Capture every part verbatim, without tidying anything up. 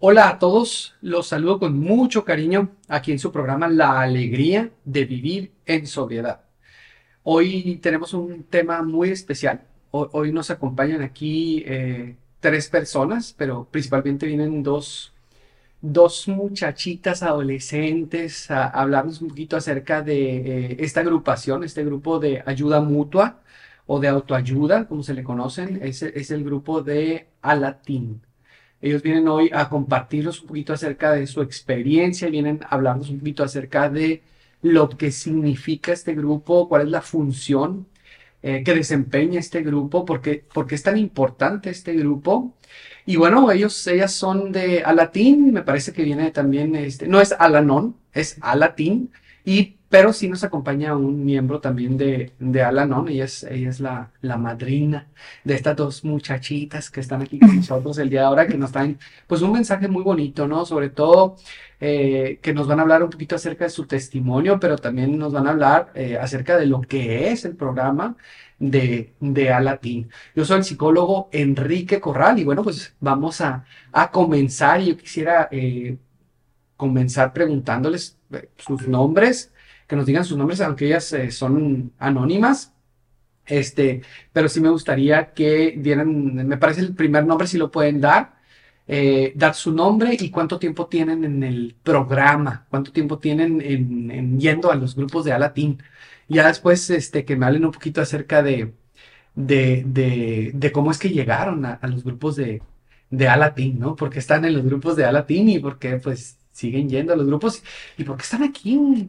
Hola a todos, los saludo con mucho cariño aquí en su programa La Alegría de Vivir en Sobriedad. Hoy tenemos un tema muy especial. Hoy nos acompañan aquí eh, tres personas, pero principalmente vienen dos, dos muchachitas adolescentes a hablarnos un poquito acerca de eh, esta agrupación, este grupo de ayuda mutua o de autoayuda, como se le conocen, es, es el grupo de Alateen. Ellos vienen hoy a compartirnos un poquito acerca de su experiencia, vienen a hablarnos un poquito acerca de lo que significa este grupo, cuál es la función eh, que desempeña este grupo, por qué, por qué es tan importante este grupo. Y bueno, ellos, ellas son de Alateen, me parece que viene también, este, no es Alanón, es Alateen, y, pero sí nos acompaña un miembro también de, de Alanón, ella es, ella es la, la madrina de estas dos muchachitas que están aquí con nosotros el día de ahora, que nos traen pues un mensaje muy bonito, ¿no? Sobre todo eh, que nos van a hablar un poquito acerca de su testimonio, pero también nos van a hablar eh, acerca de lo que es el programa de, de Alateen. Yo soy el psicólogo Enrique Corral y bueno, pues vamos a, a comenzar. Yo quisiera eh, comenzar preguntándoles sus nombres, que nos digan sus nombres, aunque ellas eh, son anónimas, este, pero sí me gustaría que dieran, me parece el primer nombre, si lo pueden dar, eh, dar su nombre y cuánto tiempo tienen en el programa, cuánto tiempo tienen en, en yendo a los grupos de Alateen. Ya después este, que me hablen un poquito acerca de, de, de, de cómo es que llegaron a, a los grupos de, de Alateen, ¿no? Porque están en los grupos de Alateen y porque pues siguen yendo a los grupos. ¿Y por qué están aquí?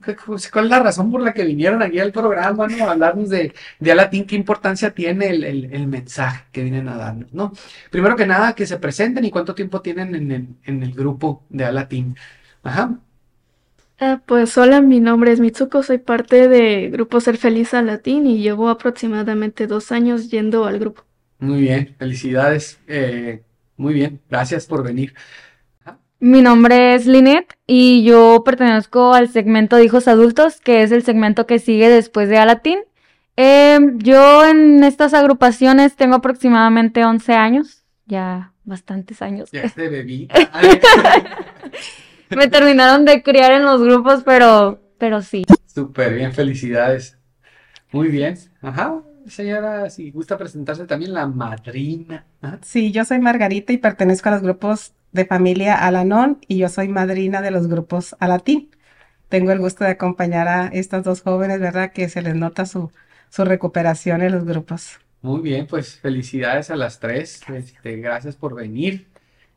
¿Cuál es la razón por la que vinieron aquí al programa, ¿no? A hablarnos de, de Alateen, qué importancia tiene el, el, el mensaje que vienen a darnos, ¿no? Primero que nada, que se presenten y cuánto tiempo tienen en el, en el grupo de Alateen. Ajá. Eh, pues hola, mi nombre es Mitsuko, soy parte de Grupo Ser Feliz Alateen y llevo aproximadamente dos años yendo al grupo. Muy bien, felicidades. Eh, muy bien, gracias por venir. Mi nombre es Linet y yo pertenezco al segmento de hijos adultos, que es el segmento que sigue después de Alateen. Eh, yo en estas agrupaciones tengo aproximadamente once años, ya bastantes años. Ya este bebí. Me terminaron de criar en los grupos, pero, pero sí. Súper bien, felicidades. Muy bien, ajá. Señora, si gusta presentarse también, la madrina. Ajá. Sí, yo soy Margarita y pertenezco a los grupos de familia Alanón y yo soy madrina de los grupos Alateen. Tengo el gusto de acompañar a estas dos jóvenes, ¿verdad? Que se les nota su, su recuperación en los grupos. Muy bien, pues felicidades a las tres. Este, gracias por venir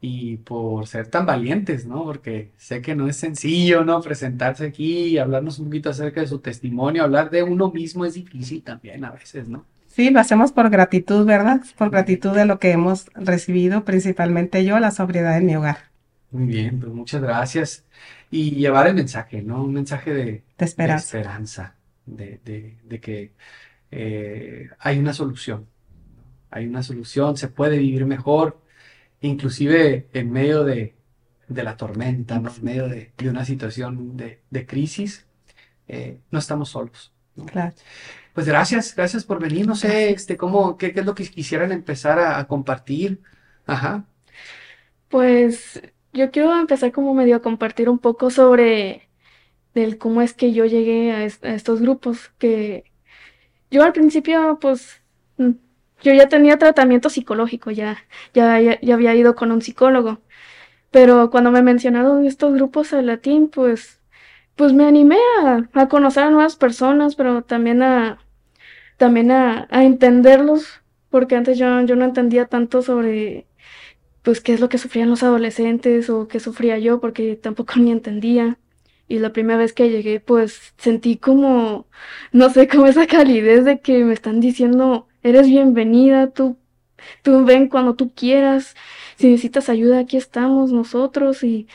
y por ser tan valientes, ¿no? Porque sé que no es sencillo, ¿no? Presentarse aquí y hablarnos un poquito acerca de su testimonio. Hablar de uno mismo es difícil también a veces, ¿no? Sí, lo hacemos por gratitud, ¿verdad? Por gratitud de lo que hemos recibido, principalmente yo, la sobriedad en mi hogar. Muy bien, pues muchas gracias. Y llevar el mensaje, ¿no? Un mensaje de, de esperanza, de, esperanza, de, de, de que eh, hay una solución. Hay una solución, se puede vivir mejor, inclusive en medio de, de la tormenta, ¿no? En medio de, de una situación de, de crisis, eh, no estamos solos, ¿no? Claro. Pues gracias, gracias por venir. No sé, este, cómo, qué, qué es lo que quisieran empezar a, a compartir. Ajá. Pues yo quiero empezar como medio a compartir un poco sobre del cómo es que yo llegué a, est- a estos grupos. Que yo al principio, pues, yo ya tenía tratamiento psicológico, ya, ya, ya, ya había ido con un psicólogo, pero cuando me mencionaron estos grupos Alateen, pues, pues me animé a, a conocer a nuevas personas, pero también a, también a, a entenderlos, porque antes yo, yo no entendía tanto sobre, pues, qué es lo que sufrían los adolescentes o qué sufría yo, porque tampoco ni entendía. Y la primera vez que llegué, pues, sentí como, no sé, como esa calidez de que me están diciendo: eres bienvenida, tú, tú ven cuando tú quieras, si necesitas ayuda, aquí estamos nosotros y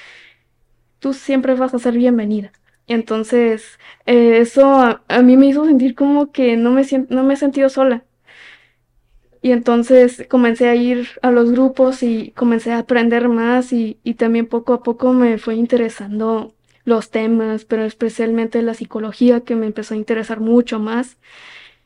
tú siempre vas a ser bienvenida. Entonces, eh, eso a, a mí me hizo sentir como que no me, no me he sentido sola. Y entonces comencé a ir a los grupos y comencé a aprender más y, y también poco a poco me fue interesando los temas, pero especialmente la psicología, que me empezó a interesar mucho más.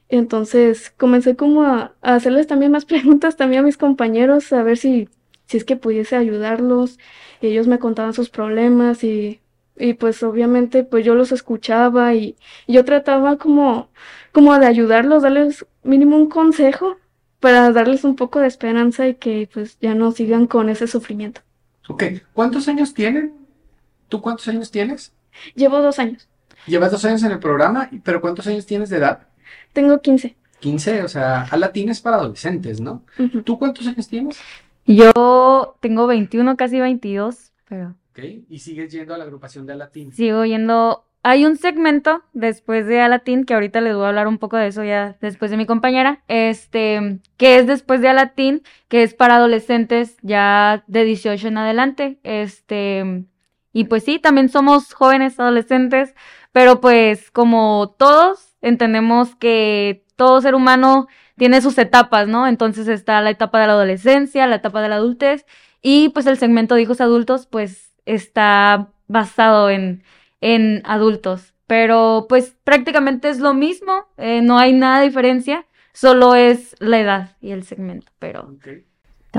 Entonces comencé como a, a hacerles también más preguntas también a mis compañeros, a ver si, si es que pudiese ayudarlos, y ellos me contaban sus problemas y, y pues obviamente pues yo los escuchaba y, y yo trataba como, como de ayudarlos, darles mínimo un consejo para darles un poco de esperanza y que pues ya no sigan con ese sufrimiento. Ok, ¿cuántos años tienen? ¿Tú cuántos años tienes? Llevo dos años. Llevas dos años en el programa, pero ¿cuántos años tienes de edad? Tengo quince. quince, o sea, Alateen es para adolescentes, ¿no? Uh-huh. ¿Tú cuántos años tienes? Yo tengo veintiuno, casi veintidós, pero... Ok, ¿y sigues yendo a la agrupación de Alateen? Sigo yendo... Hay un segmento después de Alateen, que ahorita les voy a hablar un poco de eso ya después de mi compañera, este, que es después de Alateen, que es para adolescentes ya de dieciocho en adelante, este... Y pues sí, también somos jóvenes, adolescentes, pero pues como todos, entendemos que todo ser humano tiene sus etapas, ¿no? Entonces está la etapa de la adolescencia, la etapa de la adultez, y pues el segmento de hijos adultos, pues está basado en, en adultos. Pero pues prácticamente es lo mismo, eh, no hay nada de diferencia, solo es la edad y el segmento, pero... Okay.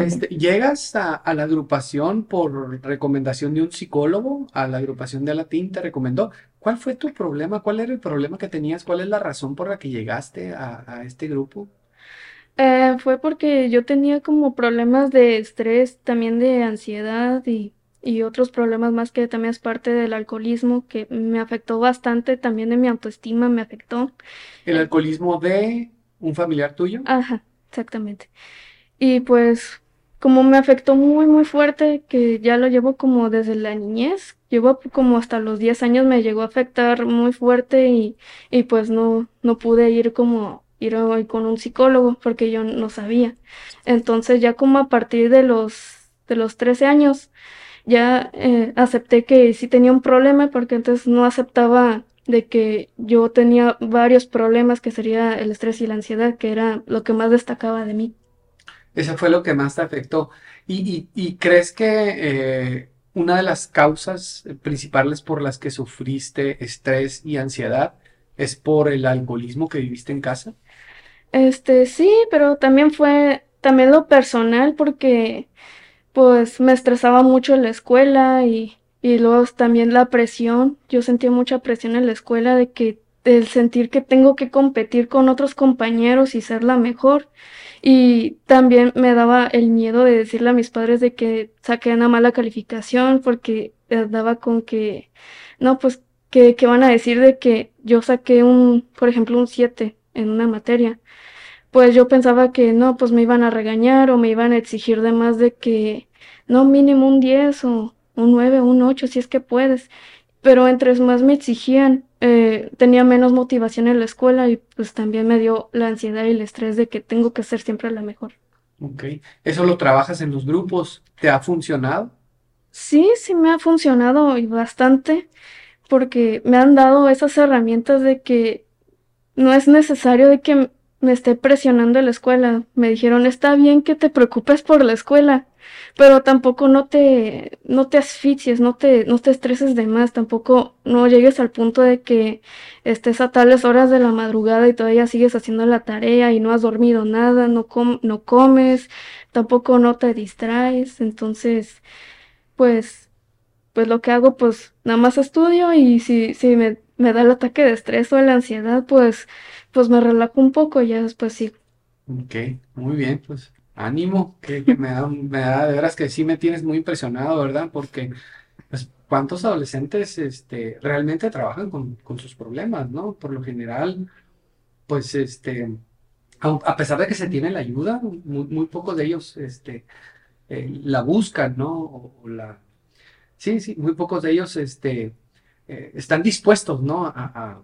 Este, ¿Llegas a, a la agrupación por recomendación de un psicólogo? A la agrupación de Alateen te recomendó. ¿Cuál fue tu problema? ¿Cuál era el problema que tenías? ¿Cuál es la razón por la que llegaste a, a este grupo? Eh, fue porque yo tenía como problemas de estrés, también de ansiedad y, y otros problemas más que también es parte del alcoholismo, que me afectó bastante, también de mi autoestima me afectó. ¿El alcoholismo de un familiar tuyo? Ajá, exactamente. Y pues... como me afectó muy muy fuerte, que ya lo llevo como desde la niñez, llevo como hasta los diez años, me llegó a afectar muy fuerte y, y pues no, no pude ir como ir hoy con un psicólogo porque yo no sabía. Entonces ya como a partir de los, de los trece años ya eh, acepté que sí tenía un problema, porque antes no aceptaba de que yo tenía varios problemas, que sería el estrés y la ansiedad, que era lo que más destacaba de mí. Eso fue lo que más te afectó. ¿Y, y, y crees que eh, una de las causas principales por las que sufriste estrés y ansiedad es por el alcoholismo que viviste en casa? Este, sí, pero también fue, también lo personal, porque pues me estresaba mucho en la escuela y, y luego también la presión. Yo sentía mucha presión en la escuela de que el sentir que tengo que competir con otros compañeros y ser la mejor, y también me daba el miedo de decirle a mis padres de que saqué una mala calificación, porque daba con que, no, pues, que, que van a decir de que yo saqué un, por ejemplo, un siete en una materia, pues yo pensaba que no, pues me iban a regañar o me iban a exigir de más de que, no, mínimo un diez o un nueve o un ocho, si es que puedes, pero entre más me exigían, Eh, tenía menos motivación en la escuela y pues también me dio la ansiedad y el estrés de que tengo que ser siempre la mejor. Ok, ¿eso lo trabajas en los grupos? ¿Te ha funcionado? Sí, sí me ha funcionado y bastante, porque me han dado esas herramientas de que no es necesario de que me esté presionando en la escuela. Me dijeron, está bien que te preocupes por la escuela, pero tampoco no te, no te asfixies, no te, no te estreses de más, tampoco no llegues al punto de que estés a tales horas de la madrugada y todavía sigues haciendo la tarea y no has dormido nada, no com- no comes, tampoco no te distraes. Entonces, pues, pues lo que hago, pues nada más estudio, y si, si me, me da el ataque de estrés o la ansiedad, pues, pues me relajo un poco y ya después sigo. Ok, muy bien, pues. Ánimo, que, que me da, me da, de veras que sí me tienes muy impresionado, ¿verdad? Porque, pues, ¿cuántos adolescentes este, realmente trabajan con, con sus problemas, no? Por lo general, pues, este, a, a pesar de que se tiene la ayuda, muy, muy pocos de ellos este, eh, la buscan, ¿no? O, o la... Sí, sí, muy pocos de ellos este, eh, están dispuestos, ¿no? A, a,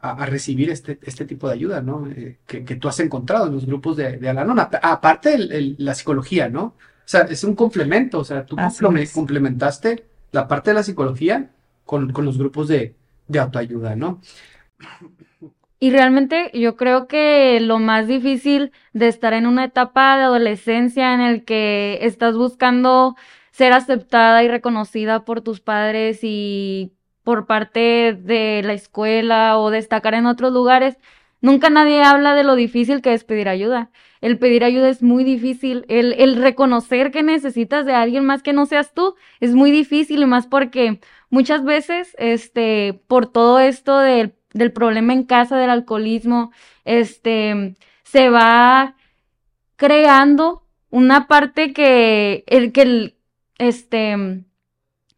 a recibir este, este tipo de ayuda, ¿no? Eh, que, que tú has encontrado en los grupos de, de Alanón, aparte el, el, la psicología, ¿no? O sea, es un complemento, o sea, tú complome- complementaste la parte de la psicología con, con los grupos de, de autoayuda, ¿no? Y realmente yo creo que lo más difícil de estar en una etapa de adolescencia en el que estás buscando ser aceptada y reconocida por tus padres y por parte de la escuela o destacar en otros lugares, Nunca nadie habla de lo difícil que es pedir ayuda. El pedir ayuda es muy difícil. El, el reconocer que necesitas de alguien más que no seas tú es muy difícil, y más porque muchas veces, este, por todo esto del, del problema en casa, del alcoholismo, este, se va creando una parte que el que el, este,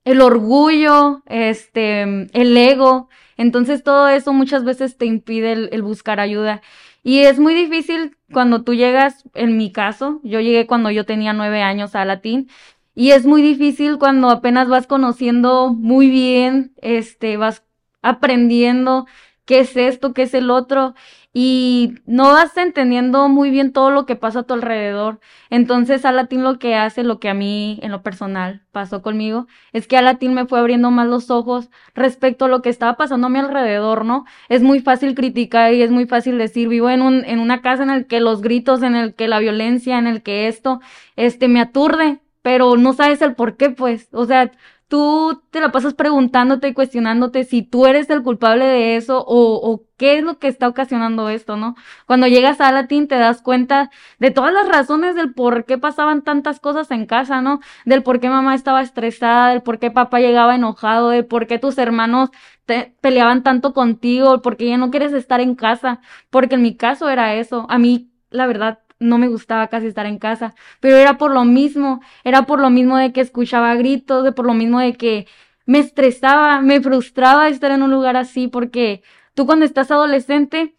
el orgullo, este, el ego. Entonces todo eso muchas veces te impide el, el buscar ayuda. Y es muy difícil cuando tú llegas, en mi caso, yo llegué cuando yo tenía nueve años a Alateen, y es muy difícil cuando apenas vas conociendo muy bien, este, vas aprendiendo qué es esto, qué es el otro, y no vas entendiendo muy bien todo lo que pasa a tu alrededor. Entonces Alateen lo que hace, lo que a mí en lo personal pasó conmigo, es que Alateen me fue abriendo más los ojos respecto a lo que estaba pasando a mi alrededor, ¿no? Es muy fácil criticar y es muy fácil decir, vivo en un en una casa en el que los gritos, en el que la violencia, en el que esto, este, me aturde, pero no sabes el por qué, pues. O sea, tú te la pasas preguntándote y cuestionándote si tú eres el culpable de eso o, o qué es lo que está ocasionando esto, ¿no? Cuando llegas a Alateen te das cuenta de todas las razones del por qué pasaban tantas cosas en casa, ¿no? Del por qué mamá estaba estresada, del por qué papá llegaba enojado, del por qué tus hermanos te peleaban tanto contigo, porque ya no quieres estar en casa, porque en mi caso era eso. A mí, la verdad, no me gustaba casi estar en casa, pero era por lo mismo, era por lo mismo de que escuchaba gritos, de por lo mismo de que me estresaba, me frustraba estar en un lugar así, porque tú cuando estás adolescente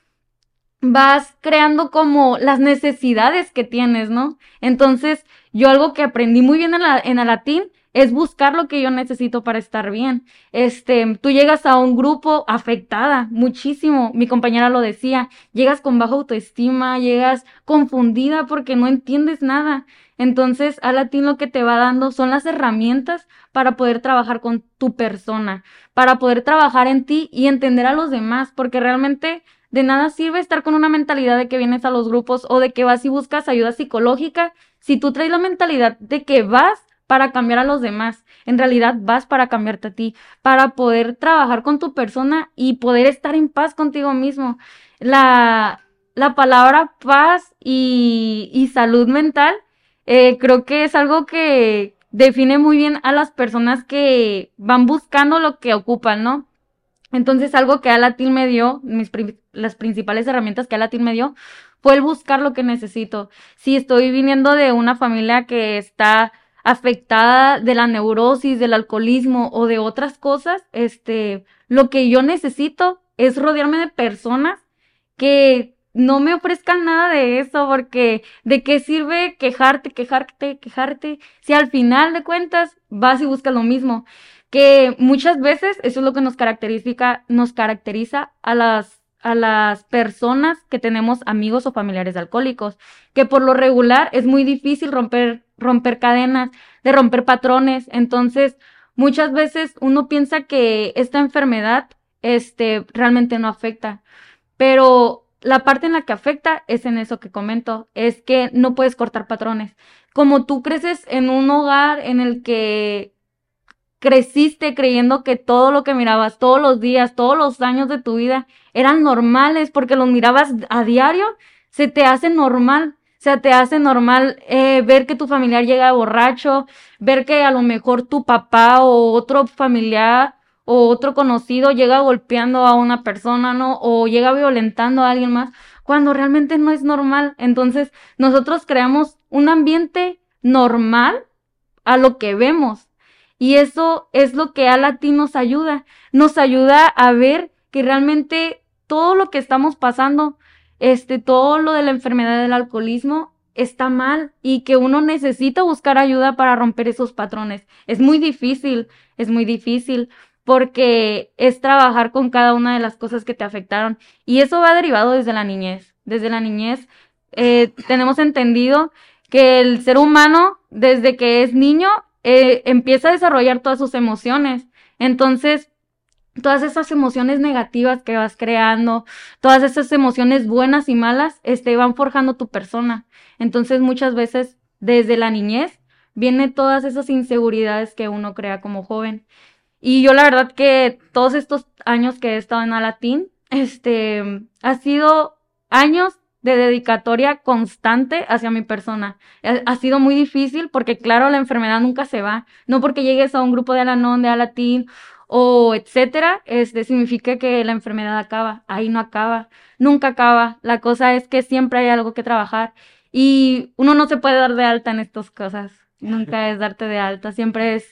vas creando como las necesidades que tienes, ¿no? Entonces, yo algo que aprendí muy bien en, la, en Alateen es buscar lo que yo necesito para estar bien. Este, tú llegas a un grupo afectada, muchísimo, mi compañera lo decía, llegas con baja autoestima, llegas confundida porque no entiendes nada. Entonces, Alateen lo que te va dando son las herramientas para poder trabajar con tu persona, para poder trabajar en ti y entender a los demás, porque realmente de nada sirve estar con una mentalidad de que vienes a los grupos o de que vas y buscas ayuda psicológica si tú traes la mentalidad de que vas para cambiar a los demás. En realidad vas para cambiarte a ti, para poder trabajar con tu persona y poder estar en paz contigo mismo. La, la palabra paz y, y salud mental eh, creo que es algo que define muy bien a las personas que van buscando lo que ocupan, ¿no? Entonces algo que Alateen me dio, mis las principales herramientas que Alateen me dio, fue el buscar lo que necesito. Si estoy viniendo de una familia que está afectada de la neurosis, del alcoholismo o de otras cosas, este, lo que yo necesito es rodearme de personas que no me ofrezcan nada de eso, porque ¿de qué sirve quejarte, quejarte, quejarte? Si al final de cuentas vas y buscas lo mismo, que muchas veces eso es lo que nos caracteriza, nos caracteriza a las a las personas que tenemos amigos o familiares alcohólicos, que por lo regular es muy difícil romper romper cadenas, de romper patrones. Entonces, muchas veces uno piensa que esta enfermedad este, realmente no afecta, pero la parte en la que afecta es en eso que comento, es que no puedes cortar patrones. Como tú creces en un hogar en el que creciste creyendo que todo lo que mirabas todos los días, todos los años de tu vida eran normales porque los mirabas a diario, se te hace normal. O sea, te hace normal eh, ver que tu familiar llega borracho, ver que a lo mejor tu papá o otro familiar o otro conocido llega golpeando a una persona, ¿no? O llega violentando a alguien más, cuando realmente no es normal. Entonces, nosotros creamos un ambiente normal a lo que vemos. Y eso es lo que Alateen nos ayuda. Nos ayuda a ver que realmente todo lo que estamos pasando, Este, todo lo de la enfermedad del alcoholismo está mal y que uno necesita buscar ayuda para romper esos patrones. Es muy difícil, es muy difícil porque es trabajar con cada una de las cosas que te afectaron, y eso va derivado desde la niñez. Desde la niñez eh, tenemos entendido que el ser humano desde que es niño eh, empieza a desarrollar todas sus emociones. Entonces, todas esas emociones negativas que vas creando, todas esas emociones buenas y malas, este, van forjando tu persona. Entonces, muchas veces, desde la niñez, vienen todas esas inseguridades que uno crea como joven. Y yo, la verdad, que todos estos años que he estado en Alateen, este, ha sido años de dedicatoria constante hacia mi persona. Ha sido muy difícil porque, claro, la enfermedad nunca se va. No porque llegues a un grupo de Alanón, de Alateen o etcétera, este, significa que la enfermedad acaba. Ahí no acaba, nunca acaba. La cosa es que siempre hay algo que trabajar y uno no se puede dar de alta en estas cosas. Nunca es darte de alta, siempre es,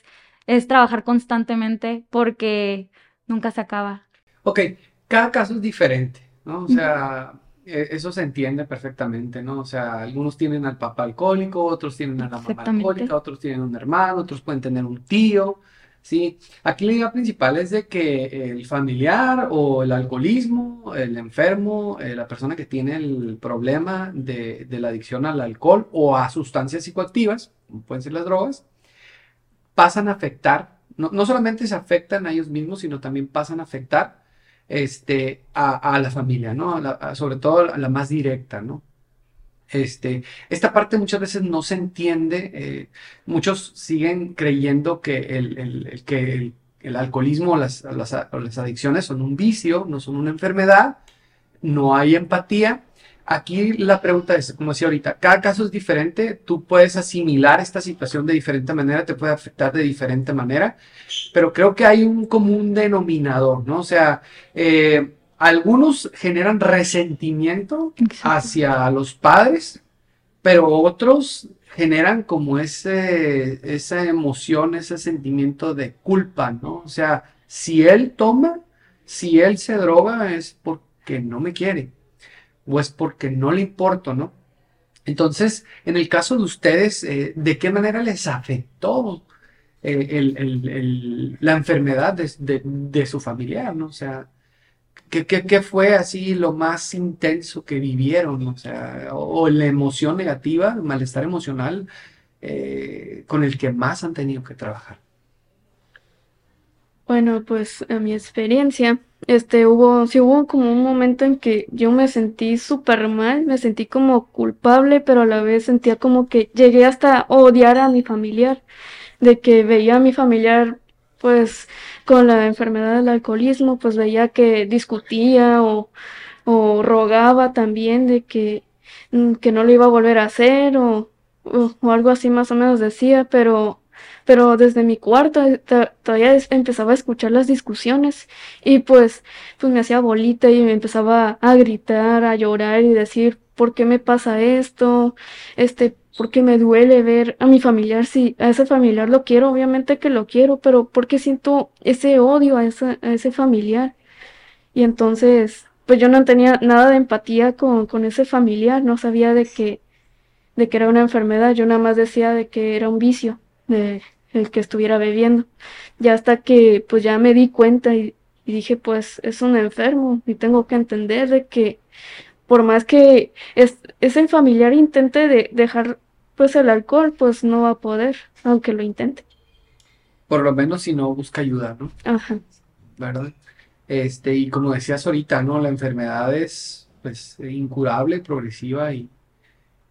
es trabajar constantemente porque nunca se acaba. Ok, cada caso es diferente, ¿no? O sea... Mm-hmm. Eso se entiende perfectamente, ¿no? O sea, algunos tienen al papá alcohólico, otros tienen a la mamá alcohólica, otros tienen un hermano, otros pueden tener un tío, ¿sí? Aquí la idea principal es de que el familiar o el alcoholismo, el enfermo, eh, la persona que tiene el problema de, de la adicción al alcohol o a sustancias psicoactivas, como pueden ser las drogas, pasan a afectar, no, no solamente se afectan a ellos mismos, sino también pasan a afectar Este, a, a la familia, ¿no? A la, a, sobre todo a la más directa, ¿no? Este, esta parte muchas veces no se entiende. Eh, muchos siguen creyendo que el, el, el, que el, el alcoholismo o las, las, las adicciones son un vicio, no son una enfermedad, no hay empatía. Aquí la pregunta es, como decía ahorita, cada caso es diferente, tú puedes asimilar esta situación de diferente manera, te puede afectar de diferente manera, pero creo que hay un común denominador, ¿no? O sea, eh, algunos generan resentimiento hacia los padres, pero otros generan como ese, esa emoción, ese sentimiento de culpa, ¿no? O sea, si él toma, si él se droga es porque no me quiere. O es porque no le importo, ¿no? Entonces, en el caso de ustedes, eh, ¿de qué manera les afectó el, el, el, el, la enfermedad de, de, de su familiar, ¿no? O sea, ¿qué, qué, qué fue así lo más intenso que vivieron? O sea, o, o la emoción negativa, el malestar emocional eh, con el que más han tenido que trabajar. Bueno, pues a mi experiencia, este, hubo, sí hubo como un momento en que yo me sentí súper mal, me sentí como culpable, pero a la vez sentía como que llegué hasta odiar a mi familiar, de que veía a mi familiar, pues, con la enfermedad del alcoholismo, pues veía que discutía o, o rogaba también de que, que no lo iba a volver a hacer o, o, o algo así más o menos decía, pero... pero desde mi cuarto t- todavía es- empezaba a escuchar las discusiones y pues, pues me hacía bolita y me empezaba a gritar, a llorar y decir ¿por qué me pasa esto? Este, ¿por qué me duele ver a mi familiar? Sí, a ese familiar lo quiero, obviamente que lo quiero, pero ¿por qué siento ese odio a, esa, a ese familiar? Y entonces, pues yo no tenía nada de empatía con, con ese familiar, no sabía de que, de que era una enfermedad, yo nada más decía de que era un vicio. De el que estuviera bebiendo, ya hasta que pues ya me di cuenta y, y dije pues es un enfermo y tengo que entender de que por más que es, ese familiar intente de dejar pues el alcohol pues no va a poder, aunque lo intente. Por lo menos si no busca ayuda, ¿no? Ajá. ¿Verdad? Este, y como decías ahorita, ¿no? La enfermedad es pues incurable, progresiva y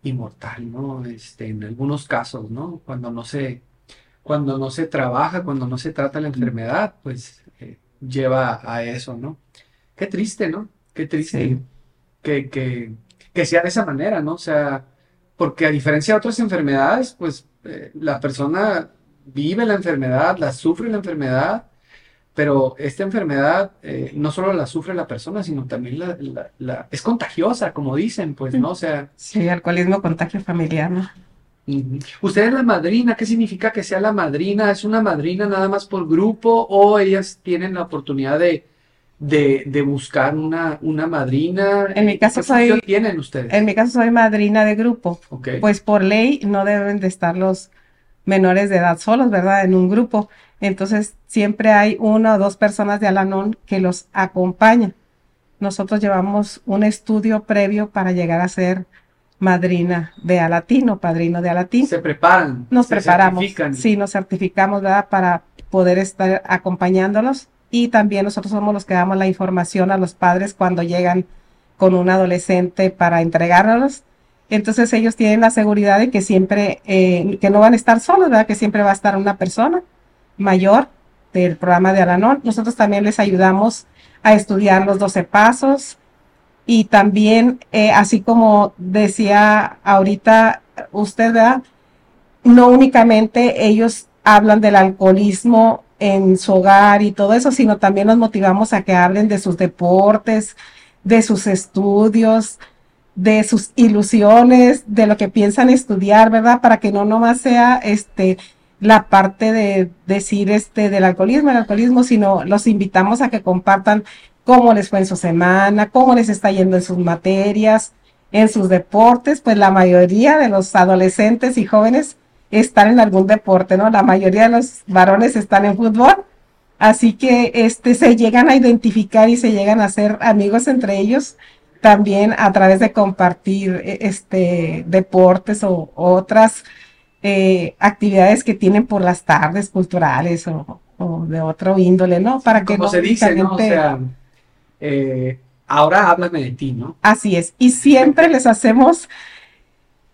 y mortal, ¿no? Este, en algunos casos, ¿no? Cuando no se Cuando no se trabaja, cuando no se trata la enfermedad, pues eh, lleva a eso, ¿no? Qué triste, ¿no? Qué triste sí. que, que, que sea de esa manera, ¿no? O sea, porque a diferencia de otras enfermedades, pues eh, la persona vive la enfermedad, la sufre la enfermedad, pero esta enfermedad eh, no solo la sufre la persona, sino también la, la, la es contagiosa, como dicen, pues, ¿no? O sea... Sí, alcoholismo, contagio familiar, ¿no? Usted es la madrina, ¿qué significa que sea la madrina? ¿Es una madrina nada más por grupo o ellas tienen la oportunidad de, de, de buscar una, una madrina? En mi caso soy, ¿qué tienen ustedes? En mi caso soy madrina de grupo, okay. Pues por ley no deben de estar los menores de edad solos, ¿verdad? En un grupo, entonces siempre hay una o dos personas de Alanón que los acompañan. Nosotros llevamos un estudio previo para llegar a ser madrina de Alateen o padrino de Alateen. Se preparan. Nos se preparamos. Sí, nos certificamos, ¿verdad? Para poder estar acompañándolos y también nosotros somos los que damos la información a los padres cuando llegan con un adolescente para entregárnoslos. Entonces ellos tienen la seguridad de que siempre, eh, que no van a estar solos, ¿verdad? Que siempre va a estar una persona mayor del programa de Alanón. Nosotros también les ayudamos a estudiar los doce pasos y también, eh, así como decía ahorita usted, ¿verdad? No únicamente ellos hablan del alcoholismo en su hogar y todo eso, sino también nos motivamos a que hablen de sus deportes, de sus estudios, de sus ilusiones, de lo que piensan estudiar, ¿verdad? Para que no nomás sea este la parte de decir este del alcoholismo, el alcoholismo, sino los invitamos a que compartan cómo les fue en su semana, cómo les está yendo en sus materias, en sus deportes. Pues la mayoría de los adolescentes y jóvenes están en algún deporte, ¿no? La mayoría de los varones están en fútbol, así que este se llegan a identificar y se llegan a hacer amigos entre ellos también a través de compartir este deportes o otras eh, actividades que tienen por las tardes, culturales o, o de otro índole, ¿no? Para que como se dice, ¿no? O sea, eh, ahora háblame de ti, ¿no? Así es, y siempre les hacemos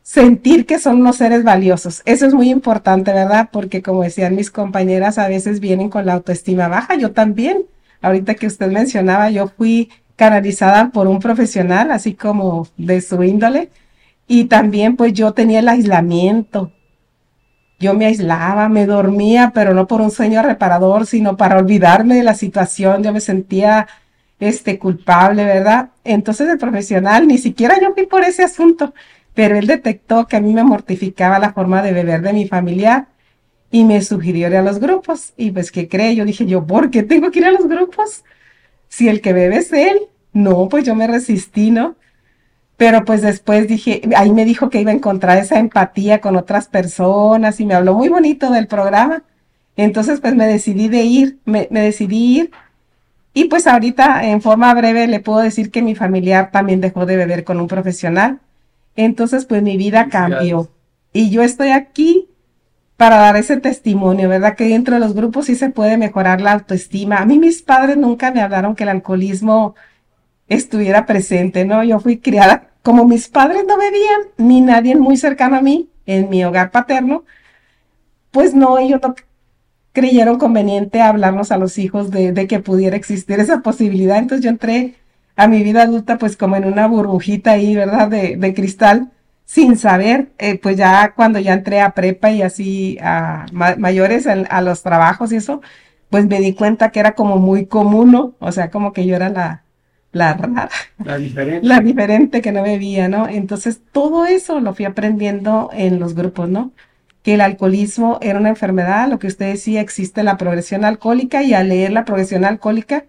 sentir que son unos seres valiosos. Eso es muy importante, ¿verdad? Porque como decían mis compañeras, a veces vienen con la autoestima baja. Yo también, ahorita que usted mencionaba, yo fui canalizada por un profesional, así como de su índole, y también pues yo tenía el aislamiento. Yo me aislaba, me dormía, pero no por un sueño reparador, sino para olvidarme de la situación. Yo me sentía este, culpable, ¿verdad? Entonces el profesional, ni siquiera yo fui por ese asunto, pero él detectó que a mí me mortificaba la forma de beber de mi familiar y me sugirió ir a los grupos. Y pues, ¿qué cree? Yo dije, yo, ¿por qué tengo que ir a los grupos? Si el que bebe es él. No, pues yo me resistí, ¿no? Pero pues después dije, ahí me dijo que iba a encontrar esa empatía con otras personas y me habló muy bonito del programa. Entonces, pues me decidí de ir, me, me decidí ir. Y pues ahorita, en forma breve, le puedo decir que mi familiar también dejó de beber con un profesional. Entonces, pues mi vida cambió y yo estoy aquí para dar ese testimonio, ¿verdad? Que dentro de los grupos sí se puede mejorar la autoestima. A mí mis padres nunca me hablaron que el alcoholismo estuviera presente, ¿no? Yo fui criada, como mis padres no bebían, ni nadie muy cercano a mí, en mi hogar paterno, pues no, ellos no creyeron conveniente hablarnos a los hijos de, de que pudiera existir esa posibilidad. Entonces yo entré a mi vida adulta, pues como en una burbujita ahí, ¿verdad?, de, de cristal, sin saber, eh, pues ya cuando ya entré a prepa y así a ma- mayores en, a los trabajos y eso, pues me di cuenta que era como muy común, ¿no? O sea, como que yo era la, la rara, la diferente. la diferente que no bebía, ¿no? Entonces todo eso lo fui aprendiendo en los grupos, ¿no? Que el alcoholismo era una enfermedad, lo que usted decía, existe la progresión alcohólica, y al leer la progresión alcohólica,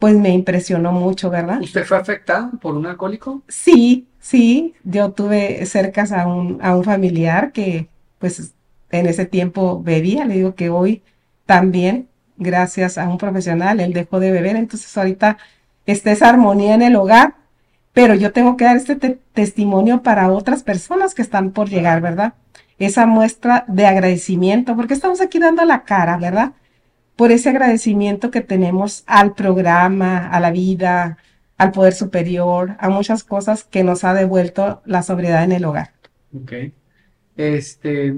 pues me impresionó mucho, ¿verdad? ¿Usted fue afectada por un alcohólico? Sí, sí. Yo tuve cerca a un, a un familiar que, pues, en ese tiempo bebía. Le digo que hoy también, gracias a un profesional, él dejó de beber. Entonces, ahorita está esa armonía en el hogar. Pero yo tengo que dar este te- testimonio para otras personas que están por llegar, ¿verdad? Esa muestra de agradecimiento, porque estamos aquí dando la cara, ¿verdad?, por ese agradecimiento que tenemos al programa, a la vida, al poder superior, a muchas cosas que nos ha devuelto la sobriedad en el hogar. Ok. Este,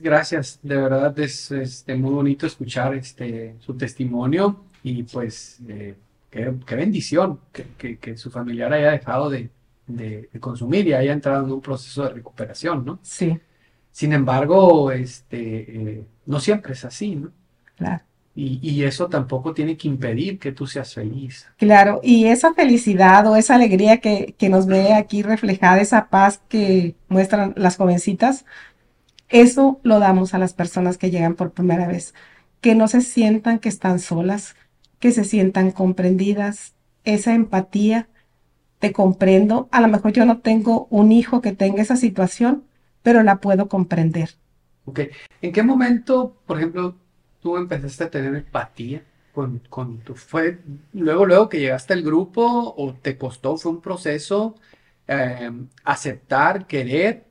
gracias, de verdad es este, muy bonito escuchar este, su testimonio y pues eh, qué, qué bendición que, que, que su familiar haya dejado de, de, de consumir y haya entrado en un proceso de recuperación, ¿no? Sí. Sin embargo, este, eh, no siempre es así, ¿no? Claro. Y, y eso tampoco tiene que impedir que tú seas feliz. Claro, y esa felicidad o esa alegría que, que nos ve aquí reflejada, esa paz que muestran las jovencitas, eso lo damos a las personas que llegan por primera vez. Que no se sientan que están solas, que se sientan comprendidas, esa empatía, te comprendo. A lo mejor yo no tengo un hijo que tenga esa situación, pero la puedo comprender. Ok, ¿en qué momento, por ejemplo, tú empezaste a tener empatía con, con tu... ¿Fue luego, luego que llegaste al grupo o te costó? ¿Fue un proceso eh, aceptar, querer,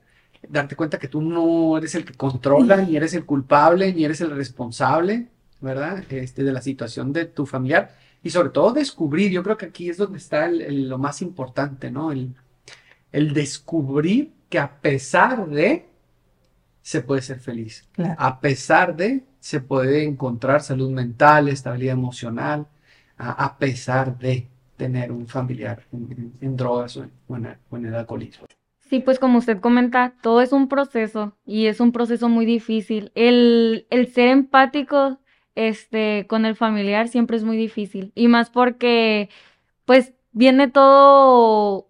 darte cuenta que tú no eres el que controla, ni eres el culpable, ni eres el responsable, ¿verdad? Este, de la situación de tu familiar. Y sobre todo descubrir, yo creo que aquí es donde está el, el, lo más importante, ¿no? El, el descubrir que a pesar de, se puede ser feliz. Claro. A pesar de, se puede encontrar salud mental, estabilidad emocional, a, a pesar de tener un familiar en, en, en drogas o en, o en el alcoholismo. Sí, pues como usted comenta, todo es un proceso y es un proceso muy difícil. El, el ser empático este, con el familiar siempre es muy difícil, y más porque pues viene todo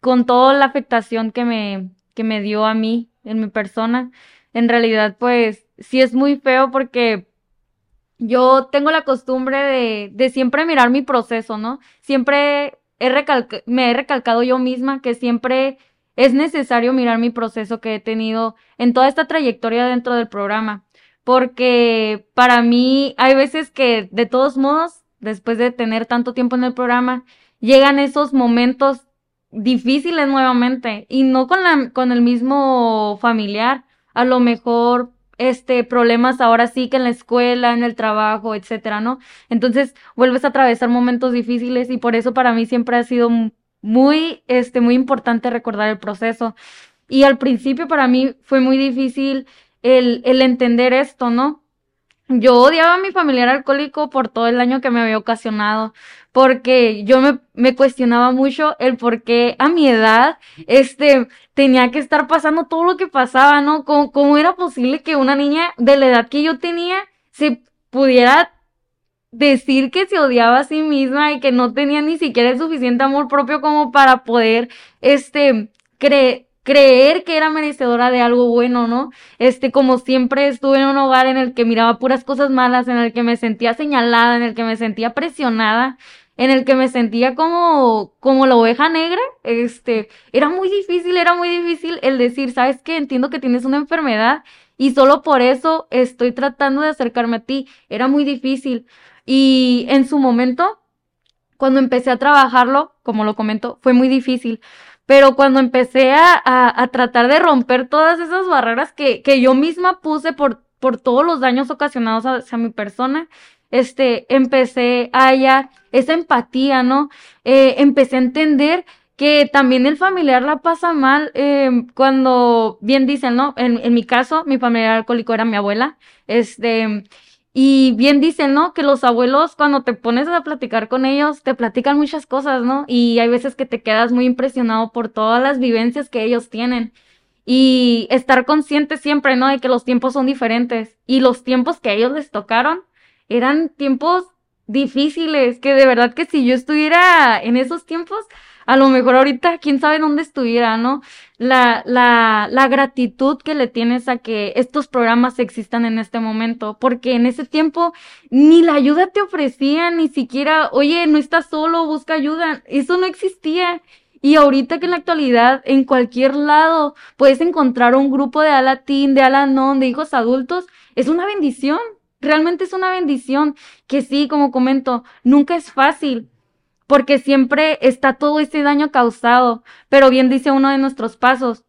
con toda la afectación que me, que me dio a mí, en mi persona. En realidad pues sí es muy feo porque yo tengo la costumbre de, de siempre mirar mi proceso, ¿no? Siempre he recalca- me he recalcado yo misma que siempre... es necesario mirar mi proceso que he tenido en toda esta trayectoria dentro del programa, porque para mí hay veces que, de todos modos, después de tener tanto tiempo en el programa, llegan esos momentos difíciles nuevamente, y no con, la, con el mismo familiar, a lo mejor este problemas ahora sí que en la escuela, en el trabajo, etcétera, ¿no? Entonces vuelves a atravesar momentos difíciles, y por eso para mí siempre ha sido Muy, este, muy importante recordar el proceso. Y al principio para mí fue muy difícil el, el entender esto, ¿no? Yo odiaba a mi familiar alcohólico por todo el daño que me había ocasionado, porque yo me, me cuestionaba mucho el por qué a mi edad este, tenía que estar pasando todo lo que pasaba, ¿no? ¿Cómo, cómo era posible que una niña de la edad que yo tenía se pudiera decir que se odiaba a sí misma y que no tenía ni siquiera el suficiente amor propio como para poder este cre- creer que era merecedora de algo bueno, ¿no? Este, como siempre estuve en un hogar en el que miraba puras cosas malas, en el que me sentía señalada, en el que me sentía presionada, en el que me sentía como, como la oveja negra. Este, era muy difícil, era muy difícil el decir, ¿sabes qué? Entiendo que tienes una enfermedad y solo por eso estoy tratando de acercarme a ti. Era muy difícil. Y en su momento, cuando empecé a trabajarlo, como lo comento, fue muy difícil. Pero cuando empecé a, a, a tratar de romper todas esas barreras que, que yo misma puse por, por todos los daños ocasionados a, a mi persona, este, empecé a hallar esa empatía, ¿no? Eh, empecé a entender que también el familiar la pasa mal eh, cuando, bien dicen, ¿no? En, en mi caso, mi familiar alcohólico era mi abuela, este... Y bien dicen, ¿no? Que los abuelos, cuando te pones a platicar con ellos, te platican muchas cosas, ¿no? Y hay veces que te quedas muy impresionado por todas las vivencias que ellos tienen. Y estar consciente siempre, ¿no? De que los tiempos son diferentes. Y los tiempos que a ellos les tocaron eran tiempos difíciles. Que de verdad que si yo estuviera en esos tiempos, a lo mejor ahorita quién sabe dónde estuviera, ¿no? La, la, la gratitud que le tienes a que estos programas existan en este momento, porque en ese tiempo ni la ayuda te ofrecían, ni siquiera, oye, no estás solo, busca ayuda, eso no existía. Y ahorita que en la actualidad, en cualquier lado, puedes encontrar un grupo de Alateen, de Alanón, de hijos adultos, es una bendición, realmente es una bendición, que sí, como comento, nunca es fácil, porque siempre está todo ese daño causado, pero bien dice uno de nuestros pasos,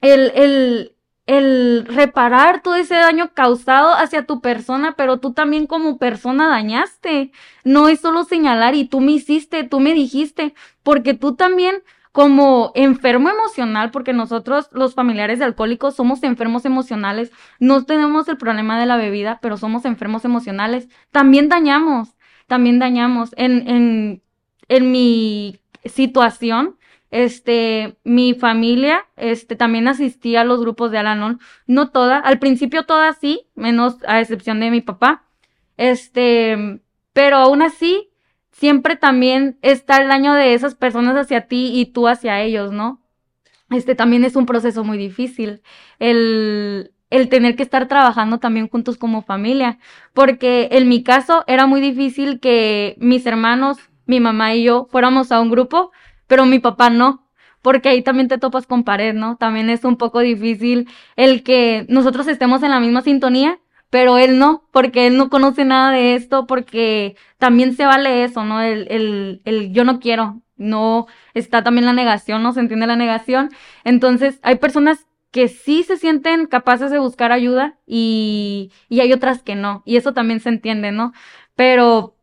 el, el, el reparar todo ese daño causado hacia tu persona, pero tú también como persona dañaste, no es solo señalar y tú me hiciste, tú me dijiste, porque tú también como enfermo emocional, porque nosotros los familiares de alcohólicos somos enfermos emocionales, no tenemos el problema de la bebida, pero somos enfermos emocionales, también dañamos, también dañamos, en... en En mi situación, este, mi familia, este, también asistía a los grupos de Alanón, no toda, al principio toda sí, menos a excepción de mi papá, este, pero aún así, siempre también está el daño de esas personas hacia ti y tú hacia ellos, ¿no? Este, también es un proceso muy difícil, el... el tener que estar trabajando también juntos como familia, porque en mi caso era muy difícil que mis hermanos, mi mamá y yo fuéramos a un grupo, pero mi papá no, porque ahí también te topas con pared, ¿no? También es un poco difícil el que nosotros estemos en la misma sintonía, pero él no, porque él no conoce nada de esto, porque también se vale eso, ¿no? El, el, el yo no quiero, no está también la negación, ¿no? Se entiende la negación. Entonces, hay personas que sí se sienten capaces de buscar ayuda y, y hay otras que no, y eso también se entiende, ¿no? Pero